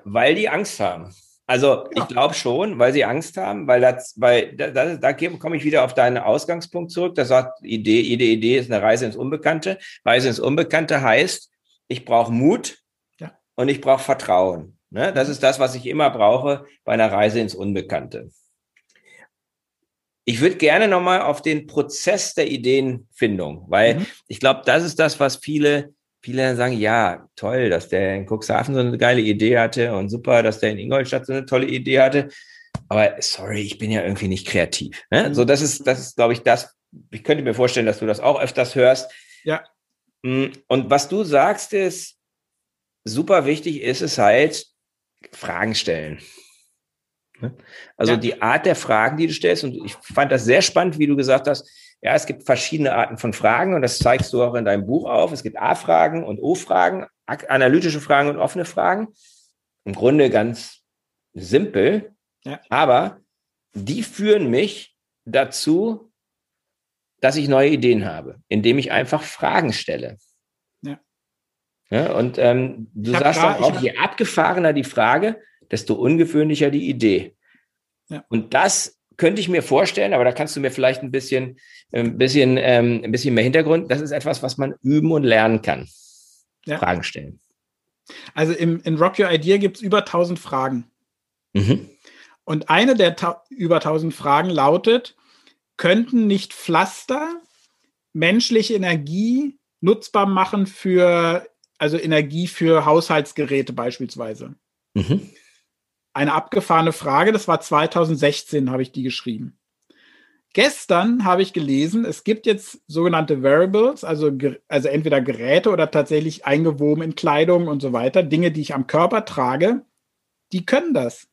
Weil die Angst haben. Also ich glaube schon, weil sie Angst haben, weil da komme ich wieder auf deinen Ausgangspunkt zurück. Da sagt Idee ist eine Reise ins Unbekannte. Reise ins Unbekannte heißt, ich brauche Mut und ich brauche Vertrauen. Ne? Das ist das, was ich immer brauche bei einer Reise ins Unbekannte. Ich würde gerne nochmal auf den Prozess der Ideenfindung, weil ich glaube, das ist das, was viele sagen, ja, toll, dass der in Cuxhaven so eine geile Idee hatte und super, dass der in Ingolstadt so eine tolle Idee hatte. Aber sorry, ich bin ja irgendwie nicht kreativ. Ne? So, das ist, glaube ich, das. Ich könnte mir vorstellen, dass du das auch öfters hörst. Ja. Und was du sagst ist, super wichtig ist es halt, Fragen stellen. Also die Art der Fragen, die du stellst. Und ich fand das sehr spannend, wie du gesagt hast, ja, es gibt verschiedene Arten von Fragen und das zeigst du auch in deinem Buch auf. Es gibt A-Fragen und O-Fragen, analytische Fragen und offene Fragen. Im Grunde ganz simpel, aber die führen mich dazu, dass ich neue Ideen habe, indem ich einfach Fragen stelle. Ja, und du sagst auch, je abgefahrener die Frage, desto ungewöhnlicher die Idee. Ja. Und das könnte ich mir vorstellen, aber da kannst du mir vielleicht ein bisschen mehr Hintergrund. Das ist etwas, was man üben und lernen kann. Ja. Fragen stellen. Also in Rock Your Idea gibt es über 1000 Fragen. Mhm. Und eine der über 1000 Fragen lautet, könnten nicht Pflaster menschliche Energie nutzbar machen für, also Energie für Haushaltsgeräte beispielsweise? Mhm. Eine abgefahrene Frage, das war 2016, habe ich die geschrieben. Gestern habe ich gelesen, es gibt jetzt sogenannte Wearables, also entweder Geräte oder tatsächlich eingewoben in Kleidung und so weiter, Dinge, die ich am Körper trage, die können das.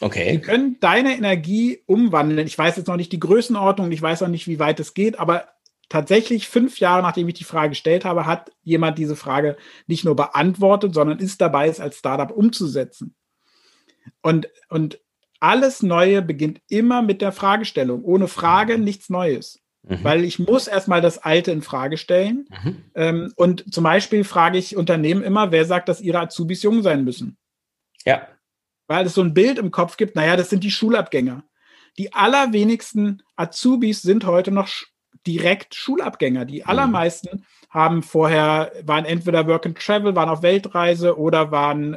Okay. Die können deine Energie umwandeln. Ich weiß jetzt noch nicht die Größenordnung, ich weiß auch nicht, wie weit es geht, aber tatsächlich 5 Jahre, nachdem ich die Frage gestellt habe, hat jemand diese Frage nicht nur beantwortet, sondern ist dabei, es als Startup umzusetzen. Und alles Neue beginnt immer mit der Fragestellung. Ohne Frage nichts Neues. Mhm. Weil ich muss erstmal das Alte in Frage stellen. Mhm. Und zum Beispiel frage ich Unternehmen immer, wer sagt, dass ihre Azubis jung sein müssen? Ja. Weil es so ein Bild im Kopf gibt, naja, das sind die Schulabgänger. Die allerwenigsten Azubis sind heute noch direkt Schulabgänger. Die allermeisten haben vorher, waren entweder Work and Travel, waren auf Weltreise oder haben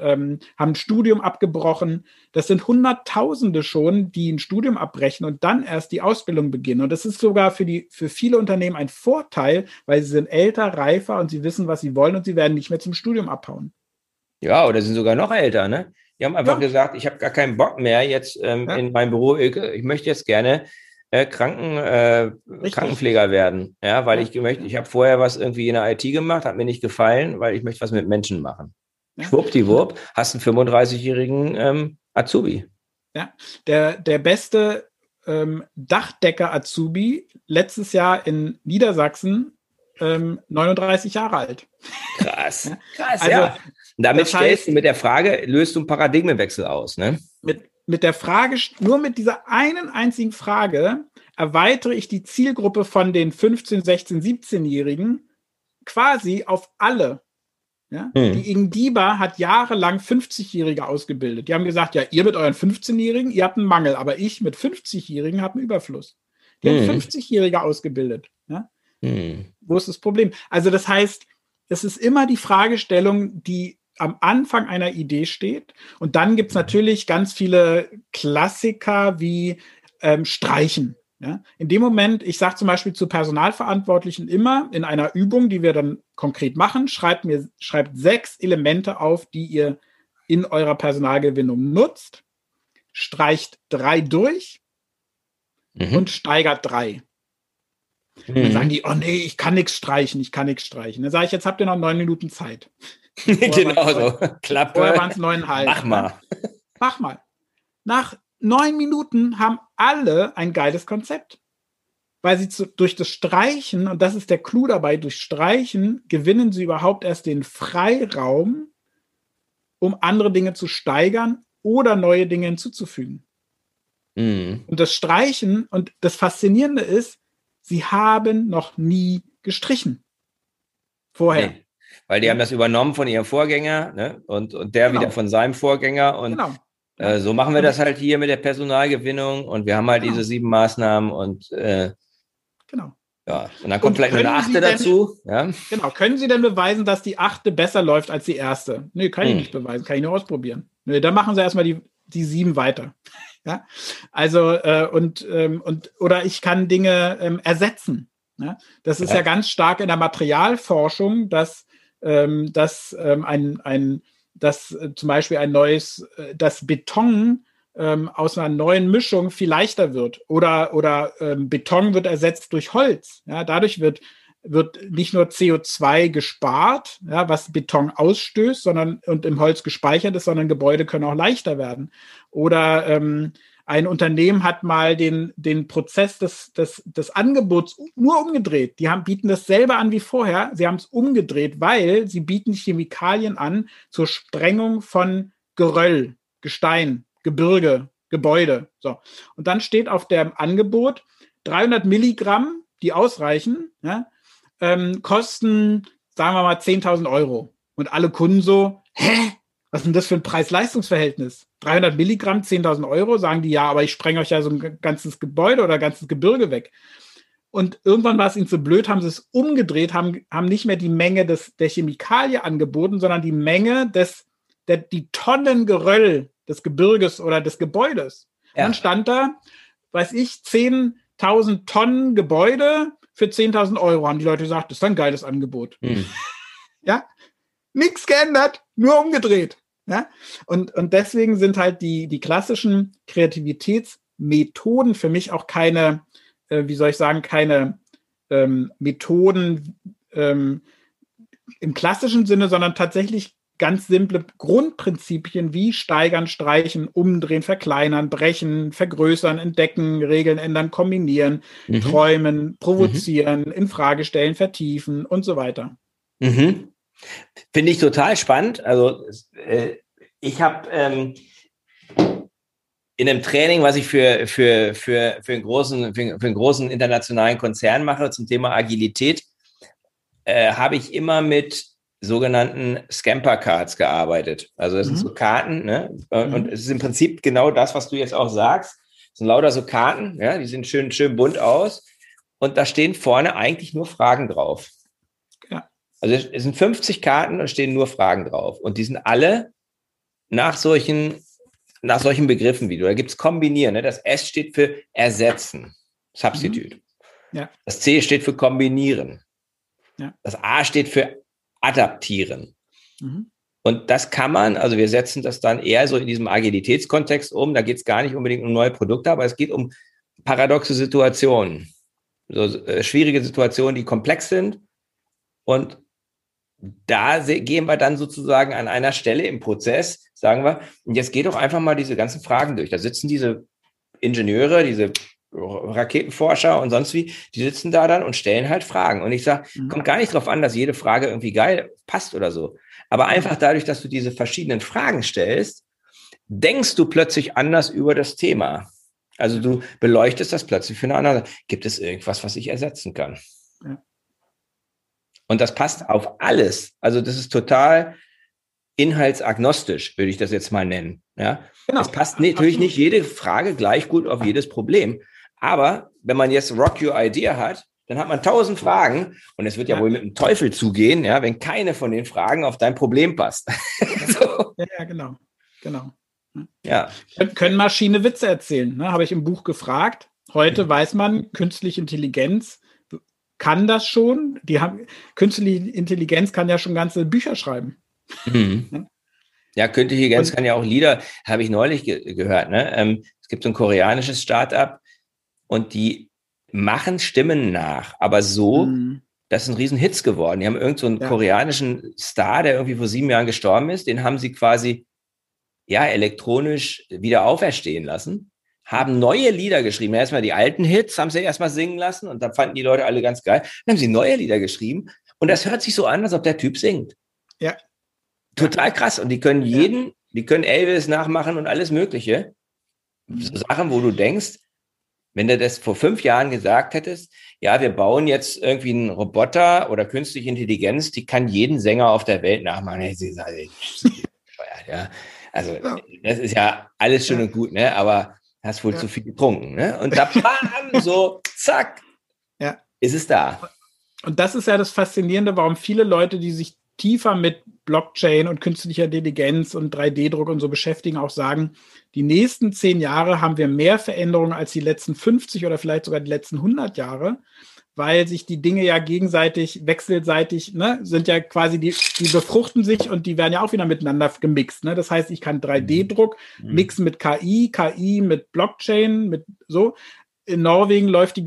ein Studium abgebrochen. Das sind Hunderttausende schon, die ein Studium abbrechen und dann erst die Ausbildung beginnen. Und das ist sogar für viele Unternehmen ein Vorteil, weil sie sind älter, reifer und sie wissen, was sie wollen und sie werden nicht mehr zum Studium abhauen. Ja, oder sind sogar noch älter, ne? Die haben einfach gesagt, ich habe gar keinen Bock mehr jetzt in meinem Büro. Ich möchte jetzt gerne Krankenpfleger werden, ja, weil ich habe vorher was irgendwie in der IT gemacht, hat mir nicht gefallen, weil ich möchte was mit Menschen machen. Ja. Schwuppdiwupp, hast einen 35-jährigen Azubi. Ja, der beste Dachdecker-Azubi letztes Jahr in Niedersachsen, 39 Jahre alt. Krass, also, ja. Damit stellst du mit der Frage, löst du einen Paradigmenwechsel aus, ne? Mit der Frage, nur mit dieser einen einzigen Frage erweitere ich die Zielgruppe von den 15-, 16-, 17-Jährigen quasi auf alle. Ja? Hm. Die INGDIBA hat jahrelang 50-Jährige ausgebildet. Die haben gesagt, ja, ihr mit euren 15-Jährigen, ihr habt einen Mangel, aber ich mit 50-Jährigen habe einen Überfluss. Die haben 50-Jährige ausgebildet. Ja? Wo ist das Problem? Also das heißt, es ist immer die Fragestellung, die am Anfang einer Idee steht. Und dann gibt es natürlich ganz viele Klassiker wie Streichen. Ja, in dem Moment, ich sage zum Beispiel zu Personalverantwortlichen immer in einer Übung, die wir dann konkret machen, schreibt 6 Elemente auf, die ihr in eurer Personalgewinnung nutzt, streicht 3 durch und steigert 3. Mhm. Dann sagen die, oh nee, ich kann nichts streichen. Dann sage ich, jetzt habt ihr noch 9 Minuten Zeit. Genau so, Klappe. Vorher waren es 9,5. Mach mal. Nach 9 Minuten haben alle ein geiles Konzept, weil sie durch das Streichen, und das ist der Clou dabei, durch Streichen gewinnen sie überhaupt erst den Freiraum, um andere Dinge zu steigern oder neue Dinge hinzuzufügen. Mhm. Und das Streichen, und das Faszinierende ist, sie haben noch nie gestrichen. Vorher. Nee, weil die haben das übernommen von ihrem Vorgänger, ne? und der wieder von seinem Vorgänger. Und genau. So machen wir das halt hier mit der Personalgewinnung und wir haben halt diese 7 Maßnahmen und ja, und dann kommt vielleicht noch eine 8. dazu. Ja? Genau, können Sie denn beweisen, dass die 8. besser läuft als die 1.? Nee, kann ich nicht beweisen, kann ich nur ausprobieren. Nee, dann machen Sie erstmal die 7 weiter. Ja? Also, oder ich kann Dinge ersetzen. Ja? Das ist ja ganz stark in der Materialforschung, dass Beton aus einer neuen Mischung viel leichter wird oder Beton wird ersetzt durch Holz. Ja, dadurch wird nicht nur CO2 gespart, ja, was Beton ausstößt, und im Holz gespeichert ist, sondern Gebäude können auch leichter werden. Oder ein Unternehmen hat mal den Prozess des Angebots nur umgedreht. Die bieten dasselbe an wie vorher. Sie haben es umgedreht, weil sie bieten Chemikalien an zur Sprengung von Geröll, Gestein, Gebirge, Gebäude. So. Und dann steht auf dem Angebot 300 Milligramm, die ausreichen, ja, kosten, sagen wir mal, 10.000 Euro. Und alle Kunden so, hä? Was ist denn das für ein Preis-Leistungs-Verhältnis? 300 Milligramm, 10.000 Euro, sagen die, ja, aber ich spreng euch ja so ein ganzes Gebäude oder ein ganzes Gebirge weg. Und irgendwann war es ihnen zu blöd, haben sie es umgedreht, haben nicht mehr die Menge der Chemikalie angeboten, sondern die Menge die Tonnen Geröll des Gebirges oder des Gebäudes. Ja. Und dann stand da, weiß ich, 10.000 Tonnen Gebäude für 10.000 Euro, haben die Leute gesagt, das ist ein geiles Angebot. Mhm. Ja, nichts geändert, nur umgedreht. Ja? Und deswegen sind halt die klassischen Kreativitätsmethoden für mich auch keine, keine Methoden im klassischen Sinne, sondern tatsächlich ganz simple Grundprinzipien wie steigern, streichen, umdrehen, verkleinern, brechen, vergrößern, entdecken, Regeln ändern, kombinieren, träumen, provozieren, infrage stellen, vertiefen und so weiter. Mhm. Finde ich total spannend. Also ich habe in einem Training, was ich für einen großen internationalen Konzern mache zum Thema Agilität, habe ich immer mit sogenannten SCAMPER-Cards gearbeitet. Also das sind so Karten, ne? Und es ist im Prinzip genau das, was du jetzt auch sagst. Es sind lauter so Karten, ja? Die sehen schön bunt aus und da stehen vorne eigentlich nur Fragen drauf. Also es sind 50 Karten und stehen nur Fragen drauf. Und die sind alle nach solchen Begriffen wie du. Da gibt es kombinieren. Ne? Das S steht für ersetzen, Substitute. Ja. Das C steht für kombinieren. Ja. Das A steht für adaptieren. Mhm. Und das kann man, also wir setzen das dann eher so in diesem Agilitätskontext um. Da geht es gar nicht unbedingt um neue Produkte, aber es geht um paradoxe Situationen. So, schwierige Situationen, die komplex sind. Und da gehen wir dann sozusagen an einer Stelle im Prozess, sagen wir, und jetzt geht doch einfach mal diese ganzen Fragen durch. Da sitzen diese Ingenieure, diese Raketenforscher und sonst wie, die sitzen da dann und stellen halt Fragen. Und ich sage, kommt gar nicht drauf an, dass jede Frage irgendwie geil passt oder so. Aber einfach dadurch, dass du diese verschiedenen Fragen stellst, denkst du plötzlich anders über das Thema. Also du beleuchtest das plötzlich für eine andere. Gibt es irgendwas, was ich ersetzen kann? Ja. Und das passt auf alles. Also das ist total inhaltsagnostisch, würde ich das jetzt mal nennen. Ja? Genau. Es passt natürlich nicht jede Frage gleich gut auf jedes Problem. Aber wenn man jetzt Rock Your Idea hat, dann hat man 1000 Fragen und es wird ja wohl mit dem Teufel zugehen, ja, wenn keine von den Fragen auf dein Problem passt. So. Ja, genau. Ja. Können Maschinen Witze erzählen, ne? Habe ich im Buch gefragt. Heute weiß man, künstliche Intelligenz kann das schon. Künstliche Intelligenz kann ja schon ganze Bücher schreiben. Mhm. Ja, künstliche Intelligenz kann ja auch Lieder, habe ich neulich gehört. Ne? Es gibt so ein koreanisches Start-up und die machen Stimmen nach, aber so, das sind riesen Hits geworden. Die haben irgend so einen koreanischen Star, der irgendwie vor 7 Jahren gestorben ist, den haben sie quasi elektronisch wieder auferstehen lassen, haben neue Lieder geschrieben. Erstmal die alten Hits haben sie erstmal singen lassen und dann fanden die Leute alle ganz geil. Dann haben sie neue Lieder geschrieben und das hört sich so an, als ob der Typ singt. Ja. Total krass. Und die können die können Elvis nachmachen und alles Mögliche. So Sachen, wo du denkst, wenn du das vor 5 Jahren gesagt hättest, ja, wir bauen jetzt irgendwie einen Roboter oder künstliche Intelligenz, die kann jeden Sänger auf der Welt nachmachen. Ja. Also das ist ja alles schön und gut, ne? Aber hast wohl zu viel getrunken, ne? Und da bam, so zack, ist es da. Und das ist ja das Faszinierende, warum viele Leute, die sich tiefer mit Blockchain und künstlicher Intelligenz und 3D-Druck und so beschäftigen, auch sagen, die nächsten 10 Jahre haben wir mehr Veränderungen als die letzten 50 oder vielleicht sogar die letzten 100 Jahre, weil sich die Dinge ja wechselseitig, ne, sind ja quasi, die befruchten sich und die werden ja auch wieder miteinander gemixt. Ne? Das heißt, ich kann 3D-Druck mixen mit KI mit Blockchain, mit so. In Norwegen läuft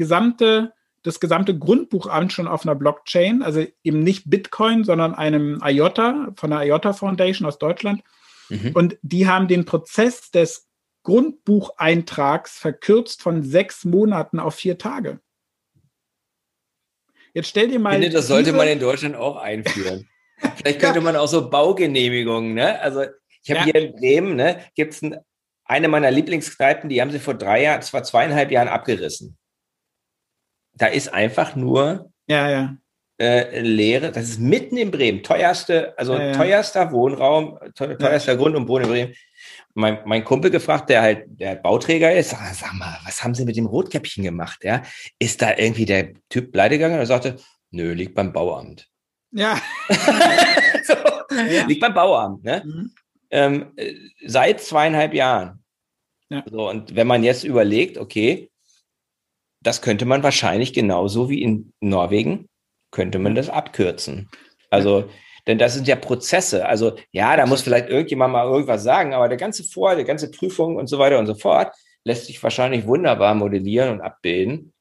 das gesamte Grundbuchamt schon auf einer Blockchain, also eben nicht Bitcoin, sondern einem IOTA, von der IOTA Foundation aus Deutschland. Mhm. Und die haben den Prozess des Grundbucheintrags verkürzt von 6 Monaten auf 4 Tage. Jetzt stell dir mal... Ich finde, das sollte man in Deutschland auch einführen. Vielleicht könnte man auch so Baugenehmigungen, ne? Also ich habe hier in Bremen, ne, gibt es eine meiner Lieblingskneipen, die haben sie vor 2,5 Jahren abgerissen. Da ist einfach nur Leere. Das ist mitten in Bremen. Teuerster Wohnraum, teuerster Grund und Boden in Bremen. Mein Kumpel gefragt, der halt der Bauträger ist, sag mal, was haben Sie mit dem Rotkäppchen gemacht? Ja? Ist da irgendwie der Typ pleite gegangen? Und er sagte, nö, liegt beim Bauamt. Ja. Liegt beim Bauamt. Ne? Mhm. Seit 2,5 Jahren. Ja. So, und wenn man jetzt überlegt, okay, das könnte man wahrscheinlich genauso wie in Norwegen, könnte man das abkürzen. Also, denn das sind ja Prozesse. Also, ja, da muss vielleicht irgendjemand mal irgendwas sagen, aber die ganze Prüfung und so weiter und so fort lässt sich wahrscheinlich wunderbar modellieren und abbilden.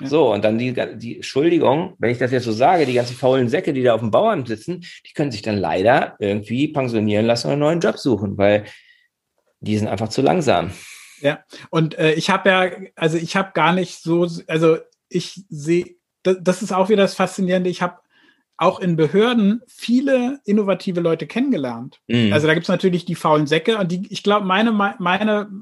Ja. So, und dann die Entschuldigung, wenn ich das jetzt so sage, die ganzen faulen Säcke, die da auf dem Bauamt sitzen, die können sich dann leider irgendwie pensionieren lassen oder einen neuen Job suchen, weil die sind einfach zu langsam. Ja, und ich sehe, das ist auch wieder das Faszinierende, ich habe auch in Behörden viele innovative Leute kennengelernt. Mhm. Also da gibt es natürlich die faulen Säcke und die, ich glaube, mein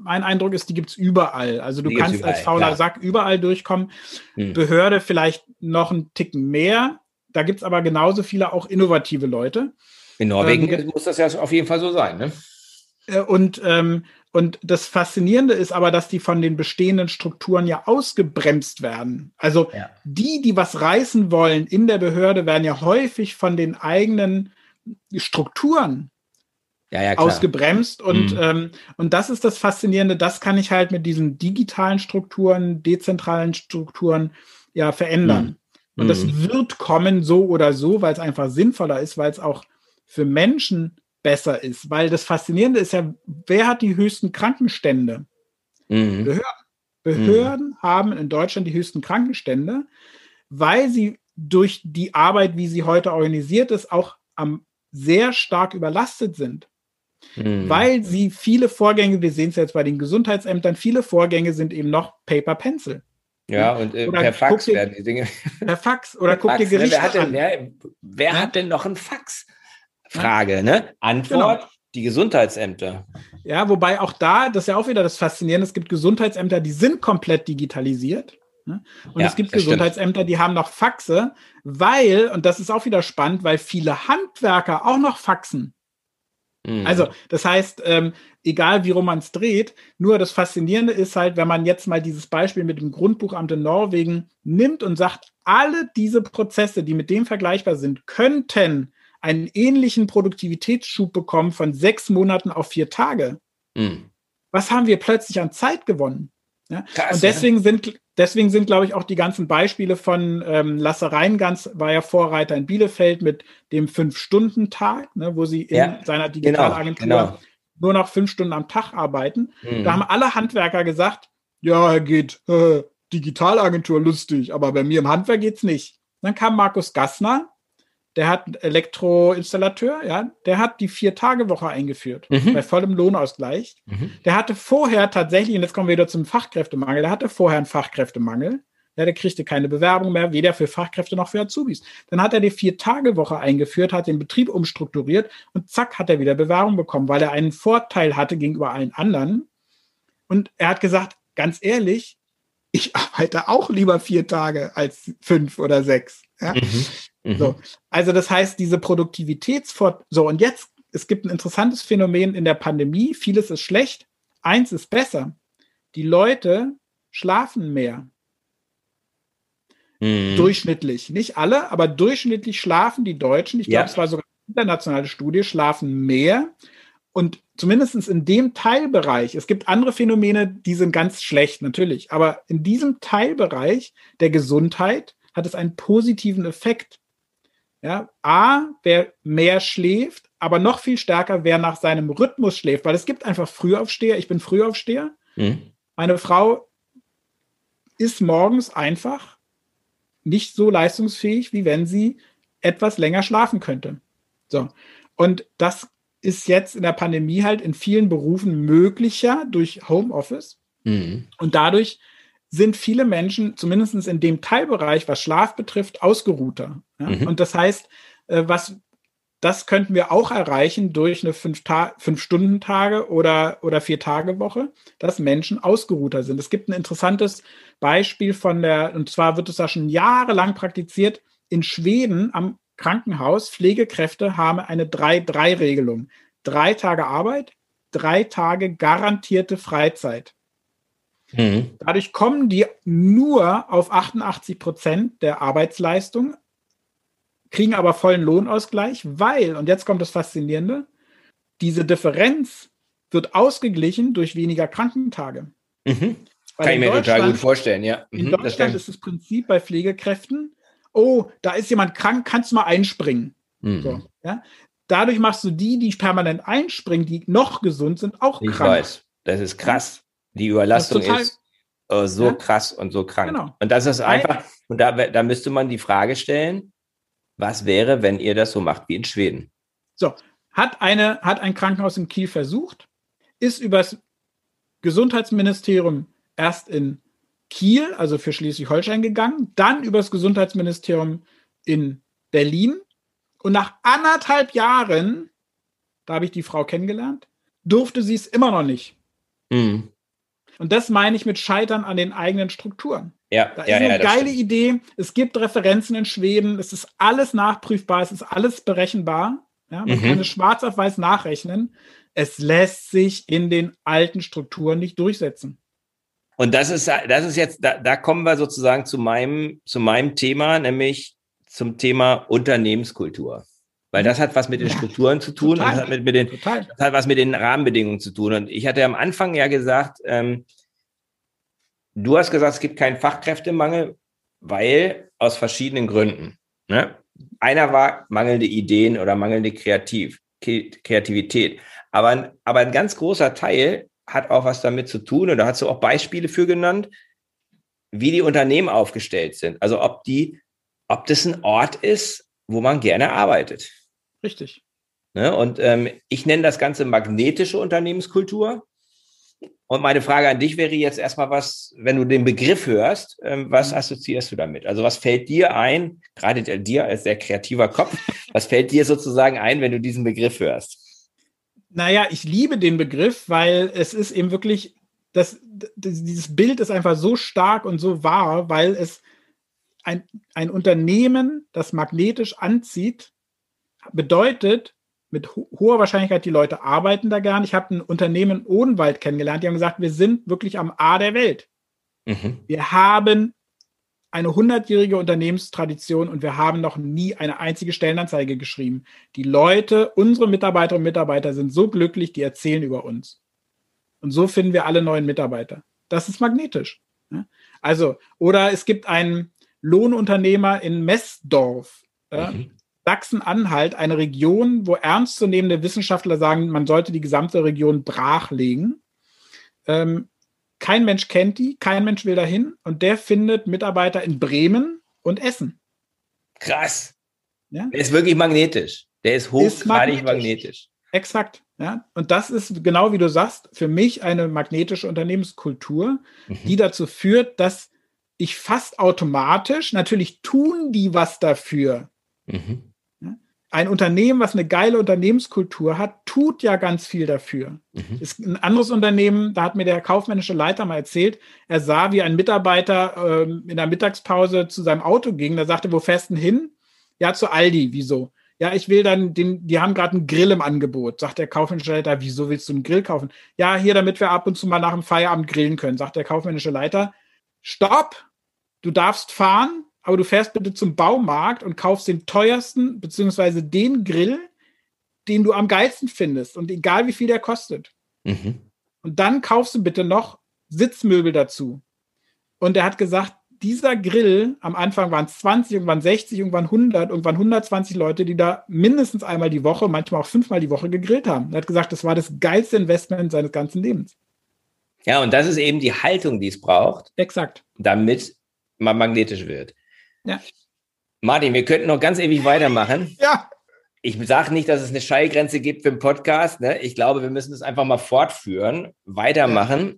Eindruck ist, die gibt es überall. Also du kannst als fauler Sack überall durchkommen. Mhm. Behörde vielleicht noch einen Ticken mehr. Da gibt es aber genauso viele auch innovative Leute. In Norwegen muss das ja auf jeden Fall so sein, ne? Und das Faszinierende ist aber, dass die von den bestehenden Strukturen ja ausgebremst werden. Also die was reißen wollen in der Behörde, werden ja häufig von den eigenen Strukturen ausgebremst. Und das ist das Faszinierende. Das kann ich halt mit diesen digitalen Strukturen, dezentralen Strukturen verändern. Mhm. Und das wird kommen, so oder so, weil es einfach sinnvoller ist, weil es auch für Menschen besser ist, weil das Faszinierende ist ja, wer hat die höchsten Krankenstände? Mhm. Behörden haben in Deutschland die höchsten Krankenstände, weil sie durch die Arbeit, wie sie heute organisiert ist, auch sehr stark überlastet sind. Mhm. Weil sie viele Vorgänge, wir sehen es jetzt bei den Gesundheitsämtern, viele Vorgänge sind eben noch Paper Pencil. Ja, und per Fax werden die Dinge. Per Fax oder guck dir Gerichte an. Wer hat denn noch einen Fax? Frage, ne? Antwort, die Gesundheitsämter. Ja, wobei auch da, das ist ja auch wieder das Faszinierende, es gibt Gesundheitsämter, die sind komplett digitalisiert. Ne? Und es gibt Gesundheitsämter, die haben noch Faxe, weil, und das ist auch wieder spannend, weil viele Handwerker auch noch faxen. Mhm. Also das heißt, egal wie rum man es dreht, nur das Faszinierende ist halt, wenn man jetzt mal dieses Beispiel mit dem Grundbuchamt in Norwegen nimmt und sagt, alle diese Prozesse, die mit dem vergleichbar sind, könnten einen ähnlichen Produktivitätsschub bekommen von 6 Monaten auf 4 Tage. Mhm. Was haben wir plötzlich an Zeit gewonnen? Ja? Krass, und deswegen sind, glaube ich, auch die ganzen Beispiele von Lasse Reinganz war ja Vorreiter in Bielefeld mit dem 5-Stunden-Tag, ne, wo sie in seiner Digitalagentur nur noch 5 Stunden am Tag arbeiten. Mhm. Da haben alle Handwerker gesagt, ja, geht Digitalagentur lustig, aber bei mir im Handwerk geht's nicht. Dann kam Markus Gassner, der hat einen Elektroinstallateur, ja, der hat die 4-Tage-Woche eingeführt, bei vollem Lohnausgleich. Mhm. Der hatte vorher tatsächlich, und jetzt kommen wir wieder zum Fachkräftemangel, der hatte vorher einen Fachkräftemangel, ja, der kriegte keine Bewerbung mehr, weder für Fachkräfte noch für Azubis. Dann hat er die 4-Tage-Woche eingeführt, hat den Betrieb umstrukturiert und zack, hat er wieder Bewerbung bekommen, weil er einen Vorteil hatte gegenüber allen anderen. Und er hat gesagt, ganz ehrlich, ich arbeite auch lieber 4 Tage als 5 oder 6. Ja? Mhm. So. Also das heißt, diese So, und jetzt, es gibt ein interessantes Phänomen in der Pandemie. Vieles ist schlecht. Eins ist besser. Die Leute schlafen mehr. Mhm. Durchschnittlich. Nicht alle, aber durchschnittlich schlafen die Deutschen. Ich glaube, es war sogar eine internationale Studie, schlafen mehr. Und zumindest in dem Teilbereich, es gibt andere Phänomene, die sind ganz schlecht, natürlich. Aber in diesem Teilbereich der Gesundheit hat es einen positiven Effekt. Ja, A, wer mehr schläft, aber noch viel stärker, wer nach seinem Rhythmus schläft. Weil es gibt einfach Frühaufsteher. Ich bin Frühaufsteher. Mhm. Meine Frau ist morgens einfach nicht so leistungsfähig, wie wenn sie etwas länger schlafen könnte. So. Und das ist jetzt in der Pandemie halt in vielen Berufen möglicher durch Homeoffice. Mhm. Und dadurch sind viele Menschen, zumindest in dem Teilbereich, was Schlaf betrifft, ausgeruhter. Ja? Mhm. Und das heißt, das könnten wir auch erreichen durch eine 5-Stunden-Tage oder 4-Tage-Woche, dass Menschen ausgeruhter sind. Es gibt ein interessantes Beispiel und zwar wird es da schon jahrelang praktiziert, in Schweden am Krankenhaus, Pflegekräfte haben eine 3-3-Regelung. 3 Tage Arbeit, 3 Tage garantierte Freizeit. Mhm. Dadurch kommen die nur auf 88% der Arbeitsleistung, kriegen aber vollen Lohnausgleich, weil, und jetzt kommt das Faszinierende, diese Differenz wird ausgeglichen durch weniger Krankentage. Mhm. Kann ich mir total gut vorstellen, ja. Mhm, in Deutschland ist das Prinzip bei Pflegekräften, oh, da ist jemand krank, kannst du mal einspringen. Mhm. So, ja? Dadurch machst du die permanent einspringen, die noch gesund sind, auch krank. Ich weiß, das ist krass. Die Überlastung ist so krass und so krank. Genau. Und das ist einfach, und da müsste man die Frage stellen, was wäre, wenn ihr das so macht wie in Schweden? So, hat ein Krankenhaus in Kiel versucht, ist übers Gesundheitsministerium erst in Kiel, also für Schleswig-Holstein gegangen, dann übers Gesundheitsministerium in Berlin und nach anderthalb Jahren, da habe ich die Frau kennengelernt, durfte sie es immer noch nicht. Mhm. Und das meine ich mit Scheitern an den eigenen Strukturen. Ja, da ist eine geile Idee, es gibt Referenzen in Schweden, es ist alles nachprüfbar, es ist alles berechenbar, ja, man kann es schwarz auf weiß nachrechnen, es lässt sich in den alten Strukturen nicht durchsetzen. Und das ist jetzt, da kommen wir sozusagen zu meinem Thema, nämlich zum Thema Unternehmenskultur. Weil das hat was mit den Strukturen zu tun und das hat was mit den Rahmenbedingungen zu tun. Und ich hatte am Anfang ja gesagt, du hast gesagt, es gibt keinen Fachkräftemangel, weil aus verschiedenen Gründen. Ne? Einer war mangelnde Ideen oder mangelnde Kreativität. Aber ein ganz großer Teil hat auch was damit zu tun, und da hast du auch Beispiele für genannt, wie die Unternehmen aufgestellt sind. Also ob das ein Ort ist, wo man gerne arbeitet. Richtig. Ne? Und ich nenne das Ganze magnetische Unternehmenskultur. Und meine Frage an dich wäre jetzt erstmal, was, wenn du den Begriff hörst, was assoziierst du damit? Also was fällt dir ein, gerade dir als sehr kreativer Kopf, was fällt dir sozusagen ein, wenn du diesen Begriff hörst? Naja, ich liebe den Begriff, weil es ist eben wirklich, dieses Bild ist einfach so stark und so wahr, weil es ein Unternehmen, das magnetisch anzieht, bedeutet, mit hoher Wahrscheinlichkeit, die Leute arbeiten da gar nicht. Ich habe ein Unternehmen in Odenwald kennengelernt, die haben gesagt, wir sind wirklich am A der Welt. Mhm. Wir haben eine 100-jährige Unternehmenstradition und wir haben noch nie eine einzige Stellenanzeige geschrieben. Die Leute, unsere Mitarbeiterinnen und Mitarbeiter sind so glücklich, die erzählen über uns. Und so finden wir alle neuen Mitarbeiter. Das ist magnetisch. Ne? Also, oder es gibt einen Lohnunternehmer in Messdorf, Sachsen-Anhalt, eine Region, wo ernstzunehmende Wissenschaftler sagen, man sollte die gesamte Region brachlegen. Kein Mensch kennt die, kein Mensch will dahin und der findet Mitarbeiter in Bremen und Essen. Krass. Ja? Der ist wirklich magnetisch. Der ist hochgradig magnetisch. Exakt. Ja? Und das ist, genau wie du sagst, für mich eine magnetische Unternehmenskultur, die dazu führt, dass ich fast automatisch, natürlich tun die was dafür. Ja? Ein Unternehmen, was eine geile Unternehmenskultur hat, tut ja ganz viel dafür. Ist ein anderes Unternehmen, da hat mir der kaufmännische Leiter mal erzählt, er sah, wie ein Mitarbeiter in der Mittagspause zu seinem Auto ging, da sagte, wo fährst du hin? Ja, zu Aldi. Wieso? Ja, ich will dann, die haben gerade einen Grill im Angebot, sagt der kaufmännische Leiter. Wieso willst du einen Grill kaufen? Ja, hier, damit wir ab und zu mal nach dem Feierabend grillen können, sagt der kaufmännische Leiter. Stopp! Du darfst fahren, aber du fährst bitte zum Baumarkt und kaufst den teuersten, beziehungsweise den Grill, den du am geilsten findest. Und egal, wie viel der kostet. Und dann kaufst du bitte noch Sitzmöbel dazu. Und er hat gesagt, dieser Grill, am Anfang waren es 20, irgendwann 60, irgendwann 100, irgendwann 120 Leute, die da mindestens einmal die Woche, manchmal auch 5-mal die Woche gegrillt haben. Er hat gesagt, das war das geilste Investment seines ganzen Lebens. Ja, und das ist eben die Haltung, die es braucht. Exakt. Damit man magnetisch wird. Ja. Martin, wir könnten noch ganz ewig weitermachen. Ja. Ich sage nicht, dass es eine Schallgrenze gibt für den Podcast. Ne? Ich glaube, wir müssen es einfach mal fortführen, weitermachen. Ja.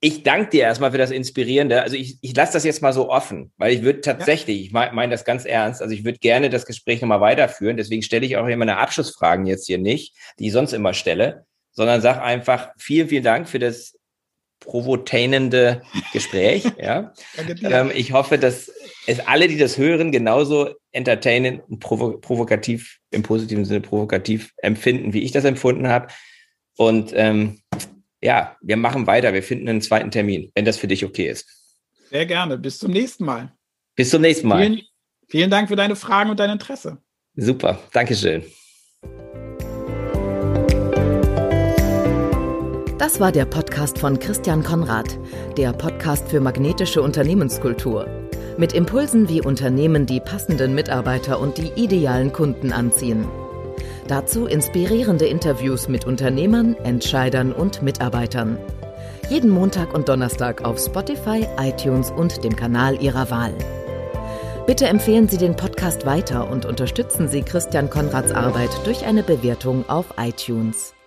Ich danke dir erstmal für das Inspirierende. Also ich lasse das jetzt mal so offen, weil ich würde tatsächlich, ich meine das ganz ernst, also ich würde gerne das Gespräch nochmal weiterführen. Deswegen stelle ich auch hier meine Abschlussfragen jetzt hier nicht, die ich sonst immer stelle, sondern sage einfach vielen, vielen Dank für das provotainende Gespräch. Ja. Ich hoffe, dass es alle, die das hören, genauso entertainend und provokativ, im positiven Sinne provokativ empfinden, wie ich das empfunden habe. Und ja, wir machen weiter. Wir finden einen zweiten Termin, wenn das für dich okay ist. Sehr gerne. Bis zum nächsten Mal. Bis zum nächsten Mal. Vielen Dank für deine Fragen und dein Interesse. Super. Dankeschön. Das war der Podcast von Christian Konrad, der Podcast für magnetische Unternehmenskultur. Mit Impulsen, wie Unternehmen die passenden Mitarbeiter und die idealen Kunden anziehen. Dazu inspirierende Interviews mit Unternehmern, Entscheidern und Mitarbeitern. Jeden Montag und Donnerstag auf Spotify, iTunes und dem Kanal Ihrer Wahl. Bitte empfehlen Sie den Podcast weiter und unterstützen Sie Christian Konrads Arbeit durch eine Bewertung auf iTunes.